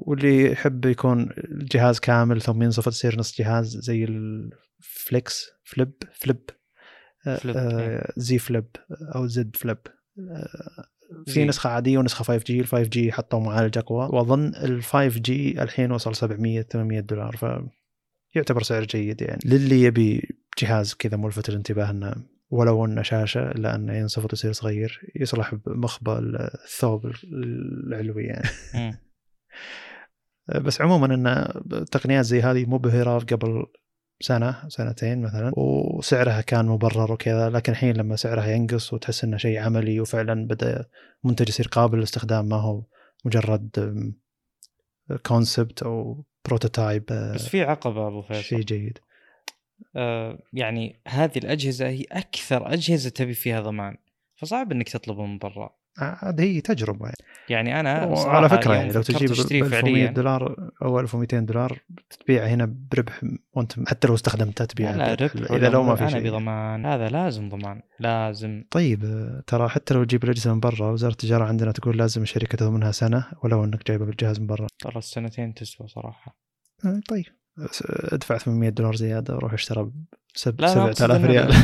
واللي يحب يكون الجهاز كامل ثم ينصف تصير نص جهاز زي الفليكس فليب في نسخة عادية ونسخة 5G. ال 5G حطوا معالج أقوى، وأظن ال 5G الحين وصل $700-800، فيعتبر سعر جيد يعني للي يبي جهاز كذا ملفت الانتباه، إنه ولو إنه شاشة إلا أنه ينصفط ويصير صغير، يصلح بمخبأ الثوب العلوي يعني. بس عموما إن تقنيات زي هذه مبهرة قبل سنتين مثلا، وسعرها كان مبرر وكذا، لكن الحين لما سعرها ينقص وتحس انه شيء عملي وفعلا بدا منتج يصير قابل للاستخدام، ما هو مجرد كونسبت او بروتوتايب. بس في عقبه ابو فيصل، شيء جيد يعني هذه الاجهزه هي اكثر اجهزه تبي فيها ضمان، فصعب انك تطلبها من برا. هذه تجربة يعني. أنا على فكرة يعني لو تجيب $1200 أو $1200 تبيع هنا بربح، وأنت حتى لو استخدمتها تبيعها إذا لو ما في شيء بضمان. هذا لازم ضمان لازم. طيب ترى حتى لو تجيب الأجهزة من برا، وزارة التجارة عندنا تقول لازم الشركة تضمنها سنة ولو أنك جايبه بالجهاز من برا. ترى السنتين تسوى صراحة. طيب ادفع $800 زيادة وروح اشترى $7000.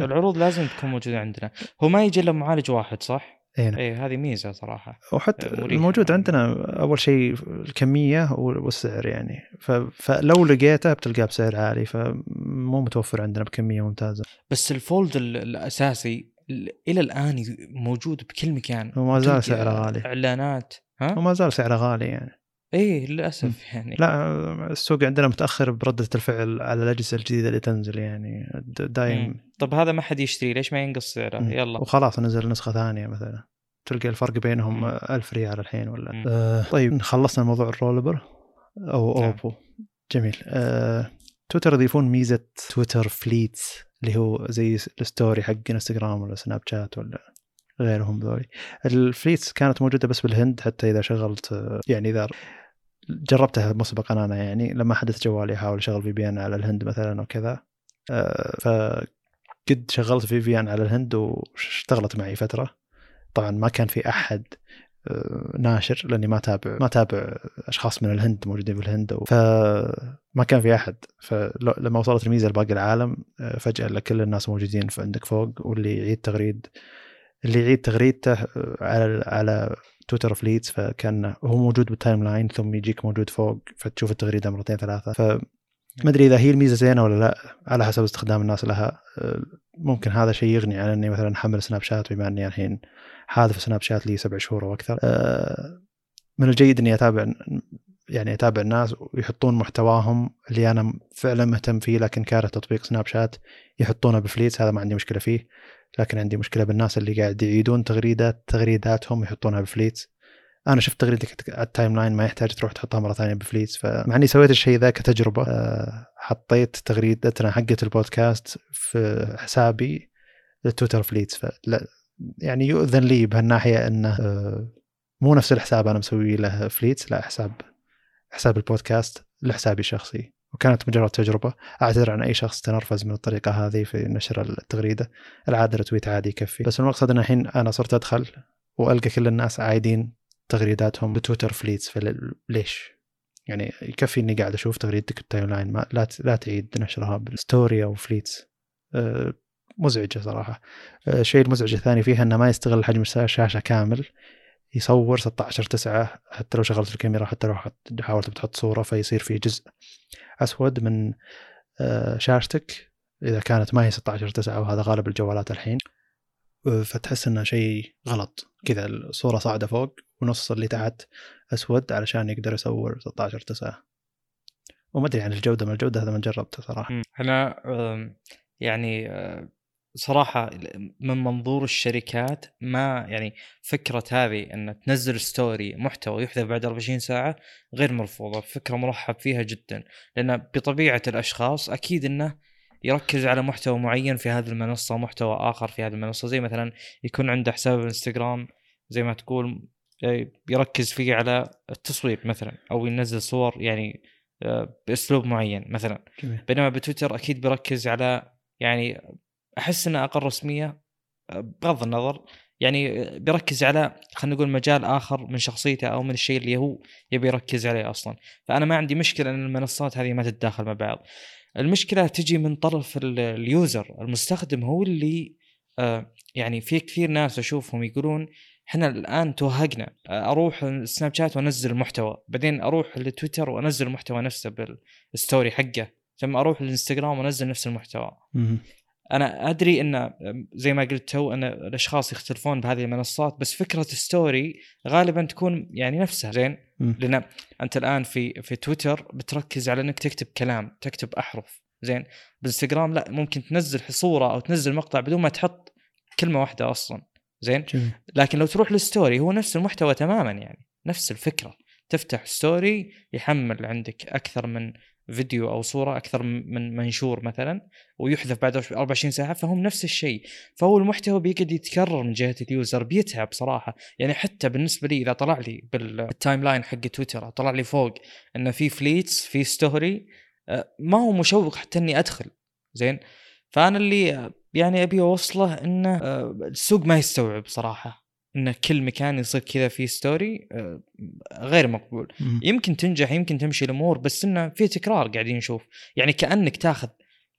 العروض لازم تكون موجودة عندنا. هو ما يجي إلا معالج واحد صح؟ إيه هذه ميزة صراحة. وحتى الموجود عندنا أول شيء الكمية والسعر يعني، فلو لقيته بتلقاه بسعر عالي، فمو متوفر عندنا بكمية ممتازة. بس الفولد الأساسي إلى الآن موجود بكل مكان وما زال سعره غالي، إعلانات وما زال سعره غالي يعني. إيه للأسف يعني. لا السوق عندنا متأخر بردة الفعل على الأجهزة الجديدة اللي تنزل يعني دايم. طب هذا ما حد يشتري، ليش ما ينقص سعره؟ يلا وخلاص نزل نسخة ثانية مثلا، تلقى الفرق بينهم $1000 الحين ولا. طيب خلصنا موضوع الرولبر أو أوبو. جميل. تويتر يضيفون ميزة تويتر فليتس اللي هو زي الستوري حق انستغرام ولا سناب شات ولا غيرهم ذولي. الفليتس كانت موجودة بس بالهند، حتى إذا شغلت يعني إذا جربتها مسبقا أنا يعني، لما حدث جوالي حاول أشغل VPN على الهند مثلا أو كذا، فقد شغلت VPN على الهند واشتغلت معي فترة. طبعا ما كان في أحد ناشر لأني ما تابع أشخاص من الهند موجودين في الهند، فما كان في أحد. فلما وصلت الميزة لباقي العالم فجأة لكل الناس موجودين عندك فوق، واللي يعيد تغريدته على تويتر فليتس، فكان هو موجود بالتايم لاين ثم يجيك موجود فوق، فتشوف التغريدة مرتين ثلاثة. فما أدري إذا هي الميزة زينة ولا لا، على حسب استخدام الناس لها. ممكن هذا شيء يغني عن إني مثلا أحمل سناب شات، بما أني الحين حاذف سناب شات لي 7 شهور أو أكثر. من الجيد إني أتابع الناس ويحطون محتواهم اللي أنا فعلا مهتم فيه، لكن كاره تطبيق سناب شات يحطونه بفليتس، هذا ما عندي مشكلة فيه. لكن عندي مشكلة بالناس اللي قاعد يعيدون تغريداتهم يحطونها بفليتس. أنا شفت تغريدتك على التايم لاين ما يحتاج تروح تحطها مرة ثانية بفليتس، فمع أني سويت الشيء ذا كتجربة، حطيت تغريدتنا حقة البودكاست في حسابي للتويتر فليتس، فلا يعني يؤذن لي بهالناحية أنه مو نفس الحساب أنا مسوي له فليتس، لا حساب البودكاست لحسابي الشخصي. وكانت مجرد تجربة، أعتذر عن أي شخص تنرفز من الطريقة هذه في نشر التغريدة، العادة التويت عادي يكفي. بس المقصد أن الحين أنا صرت أدخل وألقى كل الناس عايدين تغريداتهم بتويتر فليتس، فليش؟ يعني يكفي إني قاعد أشوف تغريدتك بالتايم لاين، لا تعيد نشرها بالستوري أو فليتس. مزعجة صراحة. الشيء المزعج الثاني فيها أنه ما يستغل حجم الشاشة كامل، يصور 16:9 حتى لو شغلت الكاميرا، حتى لو حاولت بتحط صورة، فيصير فيه جزء أسود من شاشتك إذا كانت ما هي 16:9، وهذا غالب الجوالات الحين. فتحس إنه شيء غلط كذا، الصورة صاعدة فوق ونص اللي تحت أسود علشان يقدر يصور 16:9. وما أدري عن الجودة، من الجودة هذا ما جربته صراحة. أنا يعني صراحة من منظور الشركات، ما يعني فكرة هذه أن تنزل ستوري محتوى يحذف بعد 24 ساعة غير مرفوضة، فكرة مرحب فيها جدا، لأن بطبيعة الأشخاص أكيد أنه يركز على محتوى معين في هذه المنصة، محتوى آخر في هذه المنصة، زي مثلا يكون عنده حساب الانستغرام زي ما تقول يركز فيه على التصوير مثلا، أو ينزل صور يعني بأسلوب معين مثلا. بينما بتويتر أكيد بيركز على، يعني أحس أنه أقل رسمية بغض النظر، يعني بيركز على خلينا نقول مجال آخر من شخصيته أو من الشيء اللي هو يبي يركز عليه أصلا. فأنا ما عندي مشكلة أن المنصات هذه ما تتداخل مع بعض، المشكلة تجي من طرف اليوزر، المستخدم هو اللي يعني في كثير ناس أشوفهم يقولون إحنا الآن توهقنا، أروح السناب شات وأنزل المحتوى، بعدين أروح لتويتر وأنزل المحتوى نفسه بالستوري حقه، ثم أروح للإنستغرام وأنزل نفس المحتوى. أنا أدري أن زي ما قلت هو أن الأشخاص يختلفون بهذه المنصات، بس فكرة الستوري غالباً تكون يعني نفسها زين، لأن أنت الآن في تويتر بتركز على أنك تكتب كلام، تكتب أحرف زين. بالإنستغرام لا، ممكن تنزل صورة أو تنزل مقطع بدون ما تحط كلمة واحدة أصلاً زين. لكن لو تروح للستوري هو نفس المحتوى تماماً، يعني نفس الفكرة، تفتح ستوري يحمل عندك أكثر من فيديو أو صورة، أكثر من منشور مثلا، ويحذف بعد 24 ساعة، فهم نفس الشيء. فهو المحتوى بيقعد يتكرر من جهة اليوزر، بيتعب صراحة. يعني حتى بالنسبة لي إذا طلع لي بالتايم لاين حق تويتر طلع لي فوق أنه في فليتس، في ستوري، ما هو مشوق حتى أني أدخل زين. فأنا اللي يعني أبي أوصله أنه السوق ما يستوعب صراحة أن كل مكان يصير كذا في ستوري، غير مقبول. يمكن تنجح، يمكن تمشي الأمور، بس إنه في تكرار قاعدين نشوف. يعني كأنك تاخذ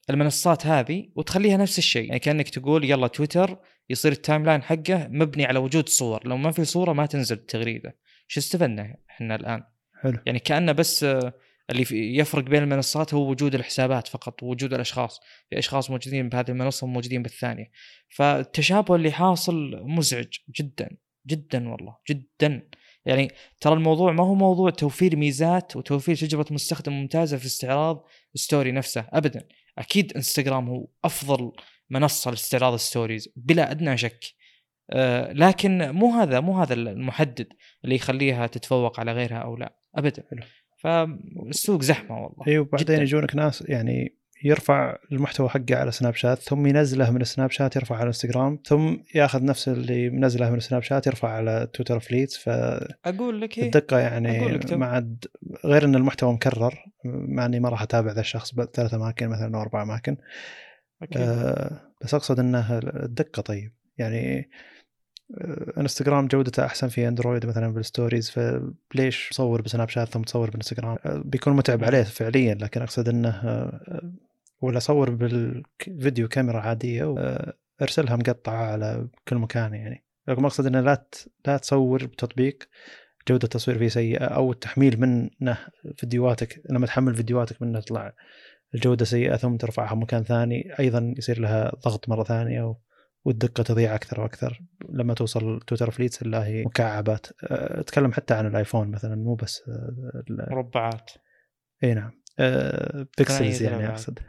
المنصات هذه وتخليها نفس الشيء، يعني كأنك تقول يلا تويتر يصير التايم لاين حقه مبني على وجود صور، لو ما في صورة ما تنزل التغريدة. شو استفدنا إحنا الآن؟ حلو. يعني كأنه بس اللي يفرق بين المنصات هو وجود الحسابات فقط، وجود الأشخاص، في أشخاص موجودين بهذه المنصة وموجودين بالثانية. فالتشابه اللي حاصل مزعج جدا جدا والله جدا. يعني ترى الموضوع ما هو موضوع توفير ميزات وتوفير تجربة مستخدم ممتازة في استعراض ستوري نفسه أبدا. أكيد إنستغرام هو أفضل منصة لاستعراض ستوريز بلا أدنى شك، لكن مو هذا المحدد اللي يخليها تتفوق على غيرها أو لا أبدا. فالسوق زحمة والله. أيوة، وبعدين يجونك ناس يعني يرفع المحتوى حقه على سناب شات، ثم ينزله من سناب شات يرفع على انستغرام، ثم ياخذ نفس اللي منزله من سناب شات يرفع على تويتر فليتس. فأقول لك الدقة يعني ما عاد، غير أن المحتوى مكرر، مع أني ما راح أتابع ذا الشخص بثلاث أماكن مثلا أو 4 أماكن، بس أقصد أنها الدقة. طيب يعني انستغرام جودته احسن في اندرويد مثلا بالستوريز، فليش تصور بسناب شات ثم تصور بالانستغرام؟ بيكون متعب عليه فعليا. لكن اقصد انه ولا صور بالفيديو كاميرا عاديه وارسلها مقطعه على كل مكان. يعني لكن اقصد انه لا تصور بتطبيق جوده التصوير فيه سيئه، او التحميل منه فيديوهاتك، لما تحمل فيديوهاتك منه تطلع الجوده سيئه ثم ترفعها مكان ثاني ايضا يصير لها ضغط مره ثانيه، والدقة تضيع أكثر وأكثر لما توصل تويتر فليتس اللي هي مكعبات. أتكلم حتى عن الآيفون مثلا، مو بس مربعات. أي نعم. بيكسلز يعني اقصد.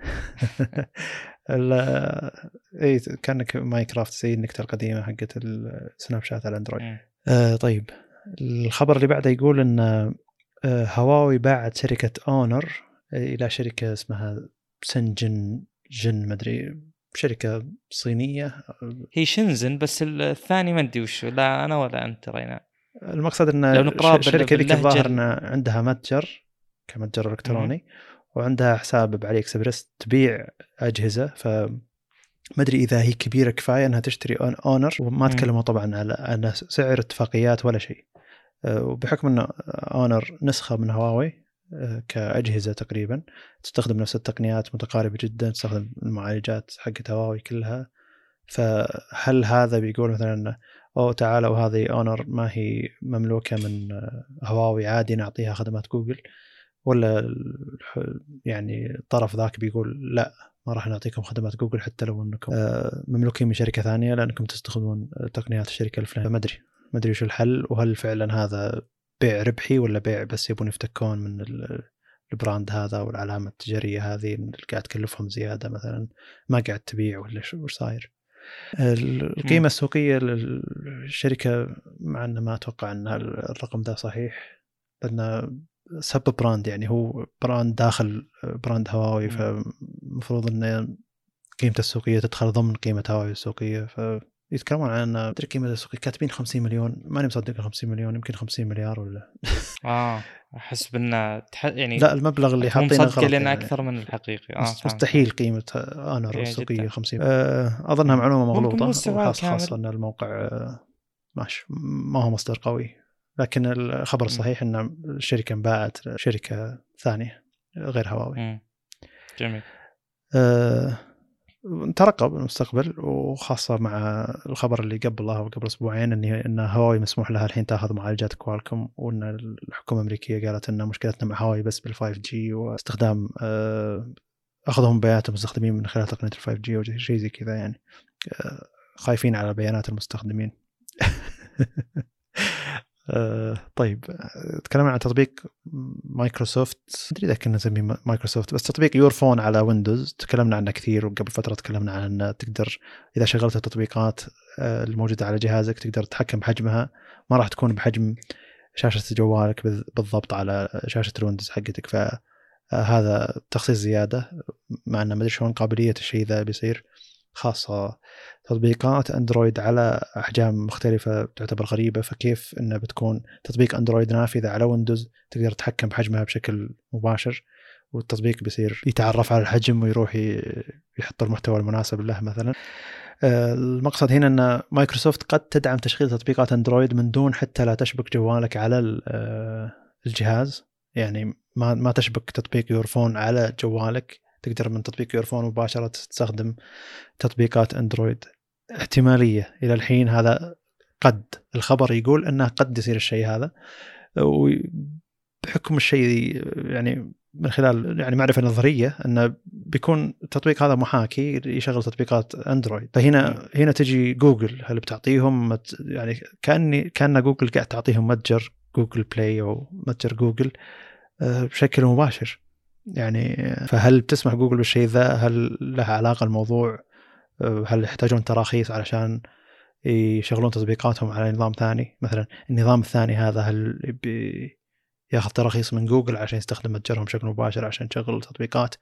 اي كانك ماينكرافت زي النكته القديمه حقت السناب شات على اندرويد. طيب الخبر اللي بعده يقول ان هواوي باعت شركه اونر الى شركه اسمها سنجن جن مدري، شركه صينيه هي شنزن، بس الثاني ما ادري وش، لا انا ولا انت رينا. المقصد ان الشركه اللي ظاهرنا عندها متجر كمتجر الكتروني وعندها حساب بعلي اكسبرس تبيع اجهزه، فما ادري اذا هي كبيره كفايه انها تشتري اونر، وما تكلموا طبعا على سعر اتفاقيات ولا شيء. وبحكم ان اونر نسخه من هواوي كأجهزة تقريبا تستخدم نفس التقنيات، متقاربة جدا، تستخدم المعالجات حقت هواوي كلها، فهل هذا بيقول مثلا أو تعالوا هذه أونر ما هي مملوكة من هواوي عادي نعطيها خدمات جوجل، ولا يعني الطرف ذاك بيقول لا ما راح نعطيكم خدمات جوجل حتى لو أنكم مملوكين من شركة ثانية لأنكم تستخدمون تقنيات الشركة الفلانية؟ ما أدري شو الحل، وهل فعلا هذا بيع ربحي ولا بيع بس يبون يفتكون من البراند هذا والعلامة التجارية هذه اللي قاعد تكلفهم زيادة مثلا، ما قاعد تبيع ولا شو صاير؟ القيمة السوقية للشركة مع أنه ما أتوقع أن الرقم ده صحيح، لأنه سب براند، يعني هو براند داخل براند هواوي، فمفروض أن قيمة السوقية تدخل ضمن قيمة هواوي السوقية. يتكلمون عن القيمة السوقية كاتبين 50 مليون، ماني مصدق 50 مليون، يمكن 50 مليار ولا احس بأنه يعني لا المبلغ اللي حاطينه غلط، يعني اكثر من الحقيقي. مستحيل قيمة اونر السوقية 50. اظنها معلومة مغلوطة، خاصة ان الموقع ماشي ما هو مصدر قوي، لكن الخبر الصحيح ان الشركة انباعت شركة ثانية غير هواوي. جميل، نترقب المستقبل، وخاصة مع الخبر اللي قبله وقبل أسبوعين أن هواوي مسموح لها الحين تأخذ معالجات كوالكوم، وأن الحكومة الأمريكية قالت أن مشكلتنا مع هواوي بس بال5G واستخدام أخذهم بيانات المستخدمين من خلال تقنية ال5G وشيء زي كذا، يعني خايفين على بيانات المستخدمين. طيب تكلمنا عن تطبيق مايكروسوفت، أدري إذا كنا نسميه مايكروسوفت، بس تطبيق يورفون على ويندوز تكلمنا عنه كثير، وقبل فترة تكلمنا عن أن تقدر إذا شغلت التطبيقات الموجودة على جهازك تقدر تتحكم بحجمها، ما راح تكون بحجم شاشة جوالك بالضبط على شاشة الويندوز حقتك، فهذا تخصيص زيادة، مع أن ما أدري شلون قابلية الشيء ذا بيصير، خاصة تطبيقات أندرويد على أحجام مختلفة تعتبر غريبة، فكيف إنه بتكون تطبيق أندرويد نافذة على ويندوز تقدر تتحكم بحجمها بشكل مباشر، والتطبيق بيصير يتعرف على الحجم ويروح يحط المحتوى المناسب له مثلا. المقصد هنا أن مايكروسوفت قد تدعم تشغيل تطبيقات أندرويد من دون حتى لا تشبك جوالك على الجهاز، يعني ما تشبك تطبيق يورفون على جوالك، تقدر من تطبيق يورفون مباشرة تستخدم تطبيقات أندرويد. احتمالية إلى الحين، هذا قد الخبر يقول أنه قد يصير الشيء هذا، وبحكم الشيء يعني من خلال يعني معرفة نظرية أنه بيكون التطبيق هذا محاكي يشغل تطبيقات أندرويد، فهنا تجي جوجل، هل بتعطيهم يعني كأن جوجل قاعد تعطيهم متجر جوجل بلاي أو متجر جوجل بشكل مباشر يعني، فهل بتسمح جوجل بالشيء ذا؟ هل لها علاقة الموضوع؟ هل يحتاجون تراخيص علشان يشغلون تطبيقاتهم على نظام ثاني مثلا؟ النظام الثاني هذا هل ياخذ تراخيص من جوجل عشان يستخدم متجرهم بشكل مباشر عشان يشغل تطبيقات،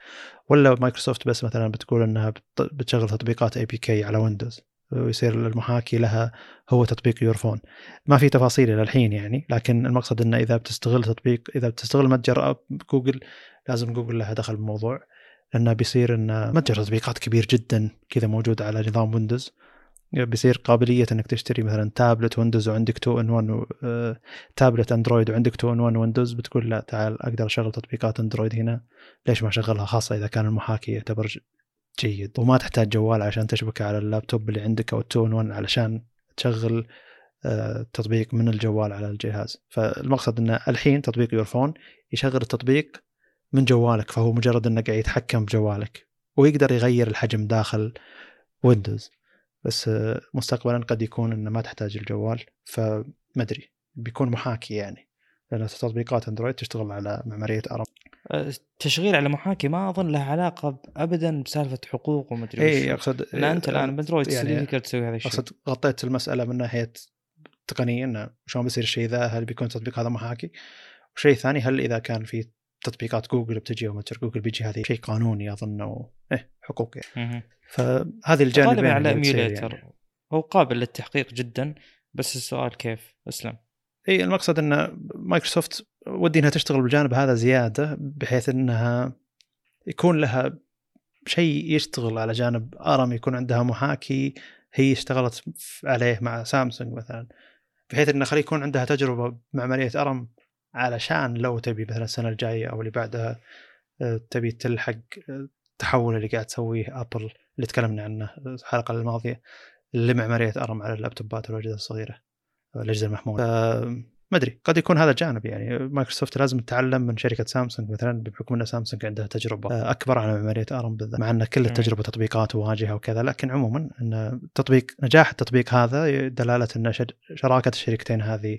ولا مايكروسوفت بس مثلا بتقول انها بتشغل تطبيقات APK على ويندوز ويصير المحاكي لها هو تطبيق يورفون؟ ما في تفاصيل إلى الحين يعني، لكن المقصد أنه إذا بتستغل متجر أب جوجل لازم جوجل لها دخل بالموضوع، لأنه بيصير أن متجر تطبيقات كبير جدا كذا موجود على نظام ويندوز، بيصير قابلية أنك تشتري مثلا تابلت ويندوز وعندك 2 in 1 تابلت أندرويد وعندك 2 in 1 ويندوز، بتقول لا تعال أقدر أشغل تطبيقات أندرويد هنا، ليش ما أشغلها؟ خاصة إذا كان المحاكي يعتبر جيد، وما تحتاج جوال عشان تشبك على اللابتوب اللي عندك أو ال2 in 1 علشان تشغل تطبيق من الجوال على الجهاز. فالمقصد أن الحين تطبيق يورفون يشغل التطبيق من جوالك، فهو مجرد أنه قاعد يتحكم بجوالك ويقدر يغير الحجم داخل ويندوز، بس مستقبلا قد يكون أنه ما تحتاج الجوال، فمدري بيكون محاكي يعني، لأن تطبيقات أندرويد تشتغل على معمارية ARM. تشغيل على محاكي ما أظن له علاقة أبدا بسالفة حقوق ومدري. إيه أقصد أنت الآن بندرويد يعني تسوي هذا الشيء. أقصد غطيت المسألة من ناحية تقنية إنه شلون بيصير الشيء ذا، هل بيكون تطبيق هذا محاكي، وشيء ثاني هل إذا كان في تطبيقات جوجل بتجي ومتجر جوجل بيجي، هذه شيء قانوني أظن أو حقوقي يعني. فهذه الجانبين على إيميوليتر يعني. هو قابل للتحقيق جدا، بس السؤال كيف أسلم. إيه المقصد إن مايكروسوفت ودي إنها تشتغل بالجانب هذا زيادة، بحيث إنها يكون لها شيء يشتغل على جانب آرم، يكون عندها محاكي هي اشتغلت عليه مع سامسونج مثلا، بحيث إن خلي يكون عندها تجربة مع عملية آرم، علشان لو تبي مثلا السنة الجاية أو اللي بعدها تبي تلحق التحول اللي قاعد تسويه أبل اللي تكلمنا عنه الحلقة الماضية، اللي مع عملية آرم على اللابتوبات والأجهزة الصغيرة الأجهزة المحمولة. ما أدري، قد يكون هذا جانب يعني مايكروسوفت لازم تتعلم من شركة سامسونج مثلا، بحكم أن سامسونج عندها تجربة أكبر على عملية آرم بالذات، مع أن كل التجربة تطبيقات وواجهة وكذا، لكن عموما أن تطبيق نجاح التطبيق هذا دلالة أن شراكة الشركتين هذه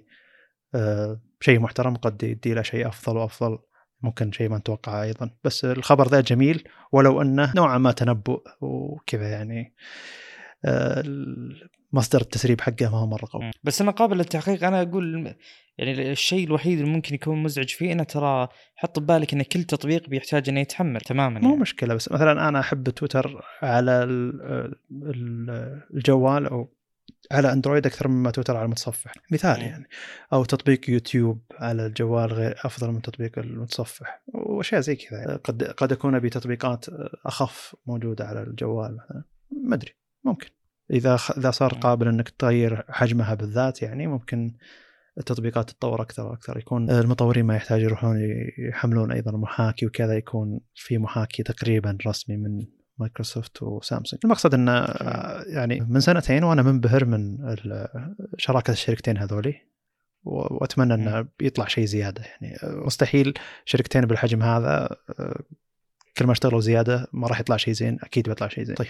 شيء محترم قد يدي له شيء أفضل وأفضل، ممكن شيء ما نتوقعه أيضا. بس الخبر ذا جميل، ولو أنه نوعا ما تنبؤ وكذا يعني، مصدر التسريب حقه ما هو مرة قوي، بس أنا قابل للتحقيق. أنا أقول يعني الشيء الوحيد اللي ممكن يكون مزعج فيه أنه ترى حط ببالك أن كل تطبيق بيحتاج أنه يتحمل تماما يعني. مو مشكلة، بس مثلا أنا أحب تويتر على الجوال أو على أندرويد أكثر مما تويتر على المتصفح مثال يعني، أو تطبيق يوتيوب على الجوال غير أفضل من تطبيق المتصفح وأشياء زي كذا يعني. قد أكون بتطبيقات أخف موجودة على الجوال مثلا، ما أدري، ممكن إذا صار قابل أنك تغير حجمها بالذات يعني، ممكن التطبيقات تتطور أكثر وأكثر، يكون المطورين ما يحتاج يروحون يحملون أيضا محاكي وكذا، يكون في محاكي تقريبا رسمي من مايكروسوفت وسامسونج. المقصد أن يعني من سنتين وأنا منبهر من شراكة الشركتين هذولي، وأتمنى أن يطلع شيء زيادة يعني. مستحيل شركتين بالحجم هذا كل ما اشتغلوا زيادة ما راح يطلع شيء زين، أكيد بيطلع شيء زين. طيب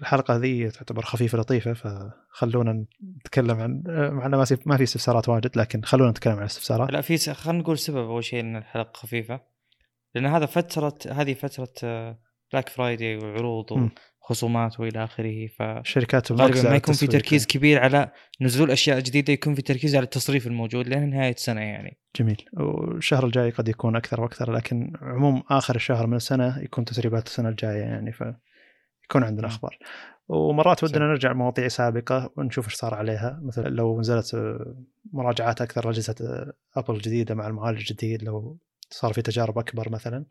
الحلقة هذه تعتبر خفيفة لطيفة، فخلونا نتكلم عن معنا ما في استفسارات واجد، لكن خلونا نتكلم عن استفسارات. لا في خلينا نقول سبب أول شيء إن الحلقة خفيفة، لأن هذه فترة بلاك فرايدي وعروض وخصومات وإلى آخره، فشركات ما يكون في تركيز كبير على نزول أشياء جديدة، يكون في تركيز على التصريف الموجود لأن نهاية سنة يعني. جميل، والشهر الجاي قد يكون أكثر وأكثر، لكن عموم آخر الشهر من السنة يكون تسريبات السنة الجاية يعني، ف يكون عندنا أخبار. ومرات ودنا نرجع مواضيع سابقة ونشوف إيش صار عليها، مثل لو نزلت مراجعات أكثر لأجهزة أبل جديدة مع المعالج الجديد، لو صار في تجارب أكبر مثلا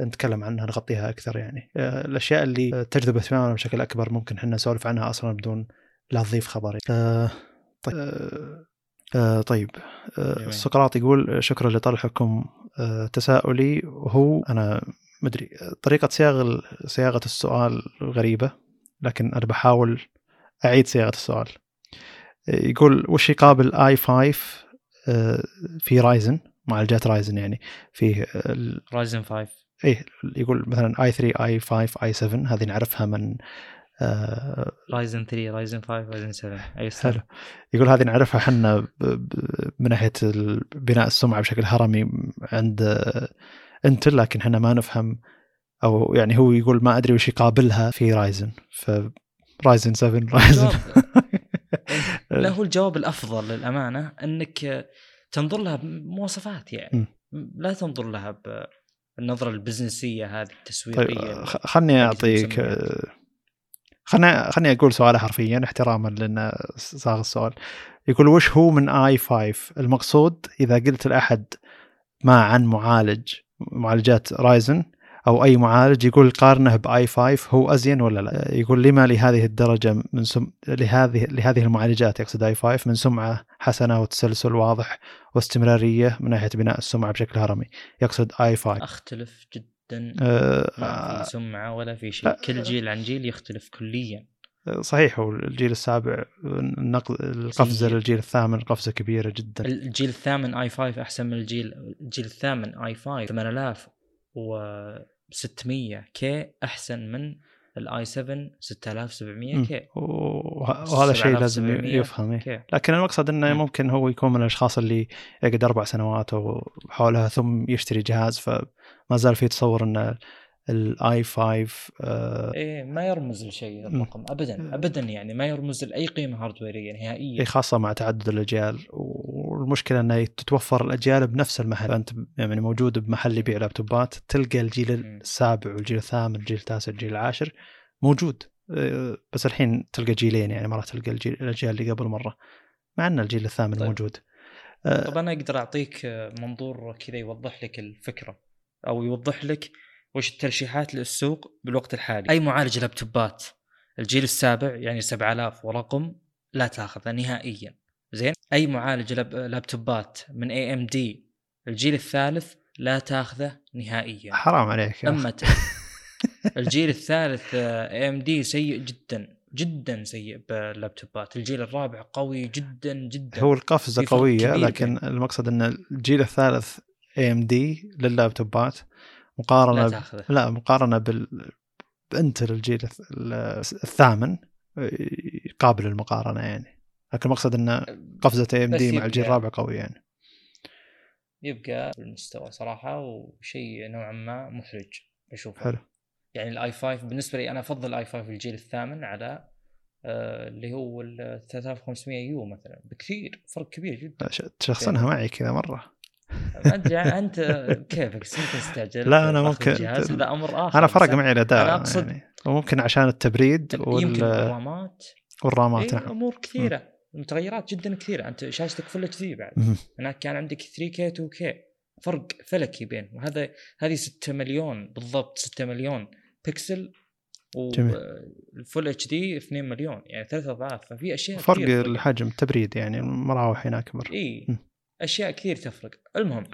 نتكلم عنها، نغطيها أكثر يعني. الأشياء اللي تجذب اهتمامنا بشكل أكبر ممكن حنا نسولف عنها أصلا بدون لا نضيف خبر. طيب السقراط يقول شكرا لطرحكم تساؤلي، وهو أنا مدري طريقة صياغة السؤال غريبة، لكن أنا بحاول أعيد صياغة السؤال. يقول وش يقابل i5 في رايزن، معالجات رايزن يعني في رايزن 5. إيه يقول مثلا i3 i5 i7 هذه نعرفها من رايزن 3 رايزن 5 رايزن 7 أي سنة. يقول هذه نعرفها حنا من ناحية بناء السمعة بشكل هرمي عند انتل، لكن احنا ما نفهم، او يعني هو يقول ما ادري وش يقابلها في رايزن، فرايزن 7 رايزن لا هو الجواب الافضل للامانه انك تنظر لها بمواصفات يعني، لا تنظر لها بالنظره البزنسيه هذه التسويقيه. طيب خلني اعطيك، خلني اقول سؤاله حرفيا احتراما لان صاغ السؤال. يقول وش هو من i5 المقصود اذا قلت لاحد ما عن معالجات رايزن أو أي معالج، يقول قارنه بآي 5 هو أزين ولا لا؟ يقول لما لهذه الدرجة من لهذه المعالجات يقصد آي 5 من سمعة حسنة وتسلسل واضح واستمرارية من ناحية بناء السمعة بشكل هرمي، يقصد آي 5. أختلف جدا، ما في سمعة ولا في شيء، كل جيل عن جيل يختلف كليا. صحيح، والجيل السابع القفزة للجيل الثامن قفزة كبيرة جدا. الجيل الثامن آي 5 أحسن من الجيل الثامن آي 5 8600 كي أحسن من الاي 7 6700 كي، وهذا شيء لازم يفهمه. لكن المقصد انه ممكن هو يكون من الاشخاص اللي يقعد 4 سنوات او حولها ثم يشتري جهاز، فما زال في تصور ان الاي 5 ايه ما يرمز لشيء الرقم ابدا ابدا، يعني ما يرمز لاي قيمه هاردويريه نهائيا، خاصه مع تعدد الاجيال. والمشكله انها تتوفر الاجيال بنفس المحل، انت يعني موجود بمحل يبيع لابتوبات تلقى الجيل السابع والجيل الثامن والجيل التاسع والجيل العاشر موجود، بس الحين تلقى جيلين، يعني مرة تلقى الاجيال اللي قبل مره، مع ان الجيل الثامن طيب. موجود. طب انا اقدر اعطيك منظور كذا يوضح لك الفكره او يوضح لك وش الترشيحات للسوق بالوقت الحالي. أي معالج لابتوبات الجيل السابع يعني 7000 ورقم لا تأخذه نهائياً، زين؟ أي معالج لابتوبات من AMD الجيل الثالث لا تأخذه نهائياً، حرام عليك. أما الجيل الثالث AMD سيء جدا جدا، سيء باللابتوبات. الجيل الرابع قوي جدا جدا، هو القفزة قوية، لكن المقصد أن الجيل الثالث AMD لللابتوبات مقارنة مقارنة بالانتل الجيل الثامن قابل للمقارنة يعني، لكن المقصد أن قفزة AMD مع الجيل الرابع قوي يعني، يبقى المستوى صراحة وشيء نوعا ما محرج أشوفه. يعني الآي 5 بالنسبة لي أنا أفضل الآي 5 الجيل الثامن على اللي هو 3500 يو مثلا، بكثير فرق كبير جدا. تشخصنها معي كذا مرة أنت كيفك تستعجل؟ لا أنا ممكن هذا أمر آخر، أنا فرق معي الأداء يعني، وممكن عشان التبريد والرامات إيه، أمور كثيرة متغيرات جدا كثيرة. أنت شاشتك فل HD بعد، أنا كان عندك 3K 2K، فرق فلكي بين، وهذا هذه 6 مليون بالضبط 6 مليون بكسل، والفل HD 2 مليون يعني 3 أضعاف، ففي أشياء فرق الحجم التبريد يعني مراوح هناك أكبر إيه. أشياء كثير تفرق. المهم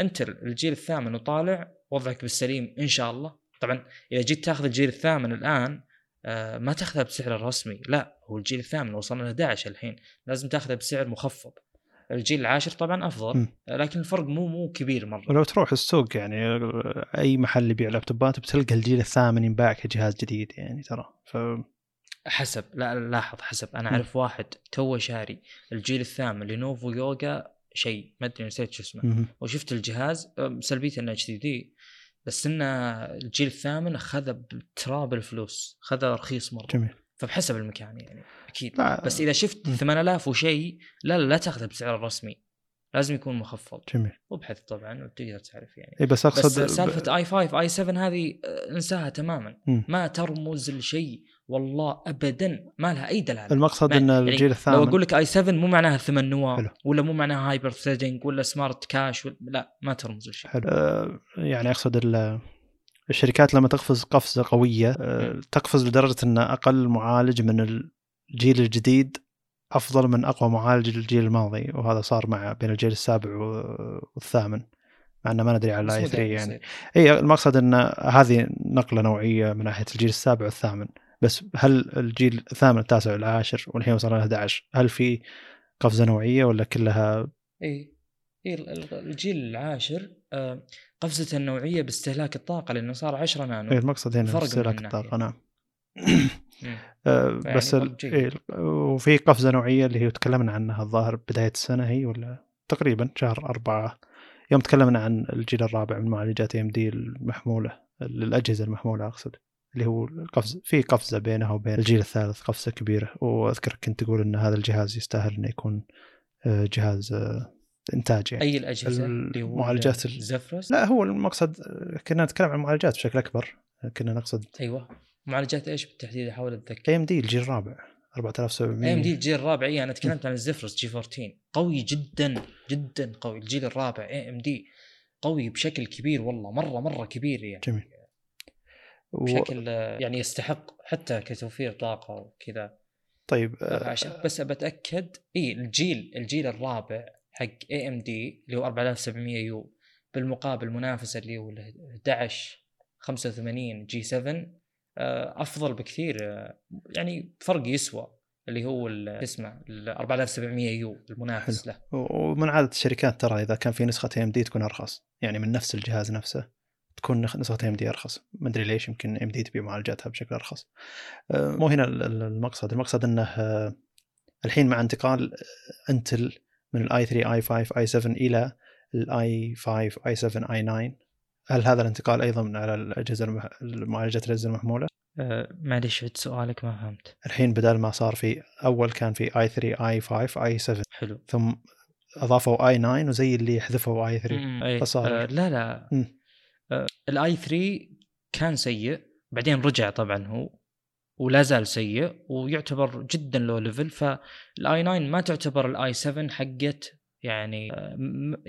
أنت الجيل الثامن وطالع وضعك بالسليم إن شاء الله. طبعا إذا جيت تأخذ الجيل الثامن الآن ما تأخذها بسعر الرسمي، لا هو الجيل الثامن وصلنا ل 11 الحين، لازم تأخذها بسعر مخفض. الجيل العاشر طبعا أفضل، لكن الفرق مو كبير مرة. ولو تروح السوق يعني أي محل يبيع لابتوبات بتلقى الجيل الثامن ينباع كجهاز جديد يعني ترى حسب، لا لاحظ حسب. أنا أعرف واحد تو شاري الجيل الثامن لينوفو يوغا شيء ما ادري نسيت شو اسمه، وشفت الجهاز سلبيته انه اتش دي دي، بس انه الجيل الثامن اخذ بتراب الفلوس، اخذ رخيص مره جميل. فبحسب المكان يعني اكيد، بس اذا شفت 8000 وشيء لا تاخذه بسعر الرسمي، لازم يكون مخفض جميل، وابحث طبعا وتقدر تعرف يعني إيه. بس اقصد بس سالفه اي 5 اي 7 هذه انساها تماما، ما ترمز لشيء والله ابدا، ما لها اي دلاله. المقصد ان الجيل يعني الثامن لو اقول لك اي 7 مو معناها 8 نواه ولا مو معناها هايبر ثريدنج ولا سمارت كاش لا ما ترمز لشيء. يعني اقصد الشركات لما تقفز قفزه قويه تقفز لدرجه ان اقل معالج من الجيل الجديد أفضل من أقوى معالج الجيل الماضي، وهذا صار مع بين الجيل السابع والثامن، مع أنه ما ندري على الآي 3 يعني. أي المقصد أن هذه نقلة نوعية من ناحية الجيل السابع والثامن، بس هل الجيل الثامن التاسع والعاشر والحين وصلنا 11 هل في قفزة نوعية ولا كلها؟ الجيل العاشر قفزة النوعية باستهلاك الطاقة لأنه صار 10 نانو. المقصد هنا استهلاك الطاقة نعم. بس وفي قفزة نوعية اللي هي تكلمنا عنها الظاهر بداية السنة هي ولا تقريبا شهر 4 يوم تكلمنا عن الجيل الرابع من معالجات AMD المحمولة للأجهزة المحمولة أقصد، اللي هو القفزة في قفزة بينها وبين الجيل الثالث قفزة كبيرة. وأذكر كنت تقول أن هذا الجهاز يستاهل أن يكون جهاز إنتاج يعني. أي الأجهزة المعالجات الزفرس؟ لا هو المقصد كنا نتكلم عن المعالجات بشكل أكبر، كنا نقصد أيوة معالجات ايش بالتحديد احاول اتذكر. AMD الجيل الرابع 4700 AMD الجيل الرابع اي انا تكلمت عن الزفرس G14 قوي جدا جدا قوي. الجيل الرابع AMD قوي بشكل كبير والله مره كبير يعني جميل. بشكل يعني يستحق حتى كتوفير طاقه وكذا. طيب بس بتاكد اي الجيل الرابع حق AMD اللي هو 4700 يو، بالمقابل منافسه اللي هو 1185 G7 أفضل بكثير يعني فرق يسوى، اللي هو اسمه 4700 يو المنافس له. ومن عادة الشركات ترى إذا كان في نسخة AMD تكون أرخص يعني من نفس الجهاز نفسه تكون نسخة MD أرخص، ما أدري ليش، يمكن MD تبي معالجاتها بشكل أرخص. مو هنا المقصد، المقصد أنه الحين مع انتقال انتل من i3 i5 i7 إلى i5 i7 i9، هل هذا الانتقال أيضا على الأجهزة معالجات الأجهزة المحمولة؟ معليش سؤالك ما فهمت. الحين بدل ما صار في أول كان في i3 i5 i7 حلو، ثم أضافوا i9 وزي اللي حذفوا i3 فصار لا لا الاي 3 كان سيء، بعدين رجع طبعا هو ولا زال سيء ويعتبر جدا لو ليفل، فالاي 9 ما تعتبر الاي 7 حقت يعني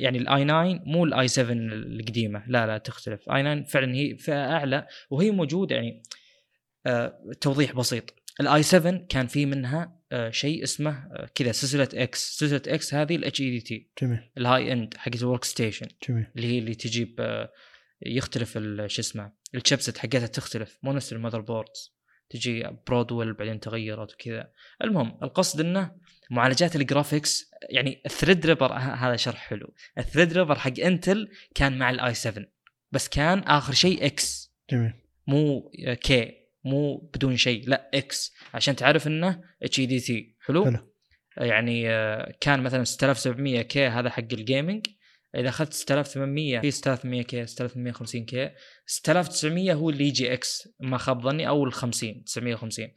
الاي 9 مو الاي 7 القديمه، لا لا تختلف. اي 9 فعلا هي فئه اعلى وهي موجوده. يعني توضيح بسيط، الاي 7 كان في منها شيء اسمه كذا سلسله اكس، سلسله اكس هذه الاتش اي دي تي الهاي اند حقت الورك ستيشن، اللي هي اللي تجيب يختلف شو اسمه الشيبسيت حقتها، تختلف مو نفس المذر بوردز، تجي برودويل بعدين تغيرت وكذا. المهم القصد انه معالجات الجرافيكس، يعني الثريد ريبر، هذا شرح حلو. الثريد ريبر حق انتل كان مع الاي 7 بس كان اخر شيء اكس، جميل، مو كي، مو بدون شيء، لا اكس، عشان تعرف انه اتش دي تي. حلو. يعني كان مثلا 6700 كي هذا حق الجيمنج، إذا أخذت 6800 في 6800K 6850K 6900 هو اللي يجي إكس ما خاب ظني، أو الخمسين 950.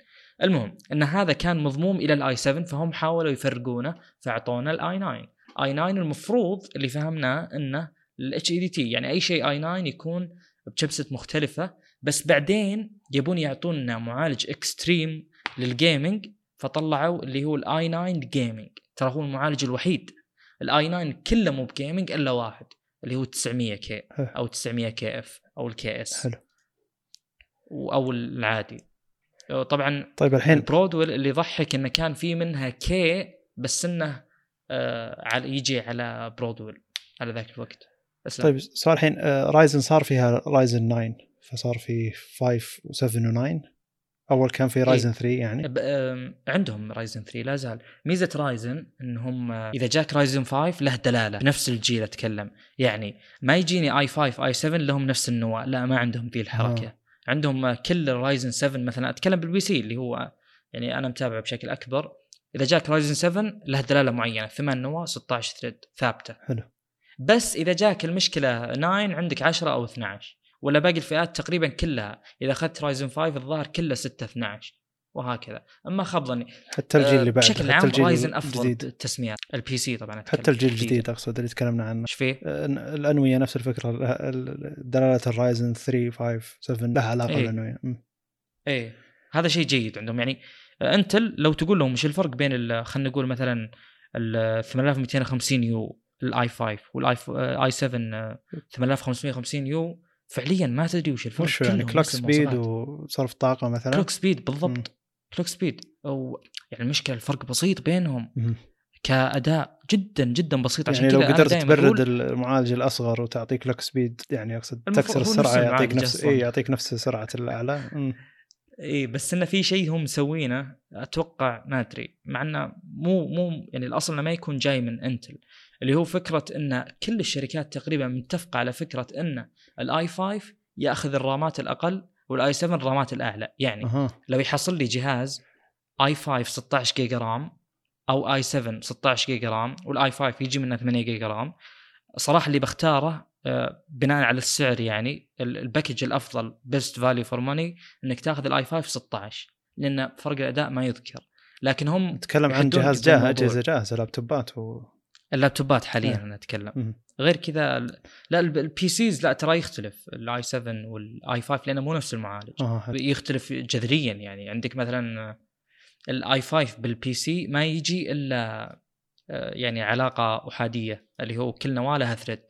المهم أن هذا كان مضموم إلى الآي 7، فهم حاولوا يفرقونه فأعطونا الآي 9. آي 9 المفروض اللي فهمناه أنه الاتش اي دي تي، يعني أي شيء آي 9 يكون بشبسة مختلفة، بس بعدين يبون يعطونا معالج إكستريم للجيمينج فطلعوا اللي هو الآي 9 جيمينج. ترى هو المعالج الوحيد، الاي 9 كله مو بجيمنج الا واحد اللي هو 900 كي او 900 كي اف او الكي اس او العادي طبعا. طيب الحين برودويل اللي يضحك انه كان في منها كي بس انه يجي على برودويل على ذاك الوقت. طيب صار الحين رايزن صار فيها رايزن 9، فصار في 5 و7 و9. اول كان في رايزن 3، يعني عندهم رايزن 3 لا زال. ميزه رايزن انهم اذا جاك رايزن 5 له دلاله بنفس الجيل اتكلم، يعني ما يجيني اي 5 اي 7 لهم نفس النواه، لا ما عندهم ذي الحركه. عندهم كل رايزن 7 مثلا، اتكلم بالبي سي اللي هو يعني انا متابعه بشكل اكبر، اذا جاك رايزن 7 له دلاله معينه 8 نواه 16 ثريد ثابته. حلو. بس اذا جاك المشكله 9 عندك 10 او 12 ولا باقي الفئات تقريبا كلها. إذا أخذت رايزن 5 الظاهر كله 6-12 وهكذا. أما خبضني حتى الجيل اللي بعد بشكل عام رايزن أفضل التسميات البي سي طبعا، حتى الجيل الجديد أقصد اللي تكلمنا عنه. شفيه الأنوية نفس الفكرة، دلالة الرايزن 3 5 7 لها علاقة بالأنوية. إيه هذا شيء جيد عندهم. يعني أنتل لو تقول لهم مش الفرق بين خلنا نقول مثلا 8250 يو الآي 5 والآي 7 8550 يو، فعليا ما تدري وش الفرق. يعني كلوك سبيد وصرف طاقه مثلا، كلوك سبيد بالضبط. كلوك سبيد او يعني المشكله الفرق بسيط بينهم كاداء جدا جدا بسيط. يعني عشان كذا لو قدرت تبرد المعالج الاصغر وتعطيك كلوك سبيد، يعني اقصد تكسر السرعه يعطيك نفس يعطيك نفس سرعه الاعلى. اي بس انه في شيء هم مسوينه اتوقع ما ادري، مع انه مو يعني الاصل انه ما يكون جاي من انتل، اللي هو فكرة أن كل الشركات تقريبا متفقة على فكرة أن الآي 5 يأخذ الرامات الأقل والآي 7 الرامات الأعلى. يعني لو يحصل لي جهاز آي 5 16 جيجا رام أو آي 7 16 جيجا رام والآي 5 يجي منه 8 جيجا رام، صراحة اللي بختاره بناء على السعر، يعني الباكج الأفضل best value for money أنك تأخذ الآي 5 16 لأن فرق الأداء ما يذكر. لكن هم نتكلم عن جهاز أجهزة جاهزة، لابتوبات اللابتوبات حاليا أنا أتكلم. غير كذا لا البي سيز لا ترى يختلف الاي 7 والاي 5 لأنه مو نفس المعالج. يختلف جذريا. يعني عندك مثلا الاي 5 بالبي سي ما يجي إلا يعني علاقة أحادية اللي هو كل نواة لها ثريد،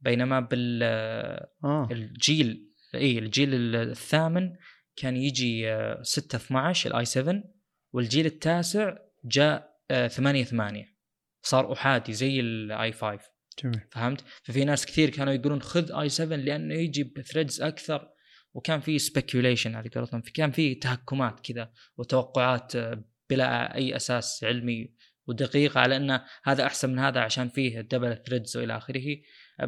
بينما بالجيل الجيل الثامن كان يجي 6-12 الاي 7، والجيل التاسع جاء 8-8 صار أحادي زي الاي 5. فهمت؟ ففي ناس كثير كانوا يقولون خذ اي 7 لانه يجي بثريدز اكثر، وكان في سبيكيوليشن على قولتهم، كان في تهكمات كذا وتوقعات بلا اي اساس علمي ودقيقة على أن هذا أحسن من هذا عشان فيه الدبل ثريدز وإلى آخره،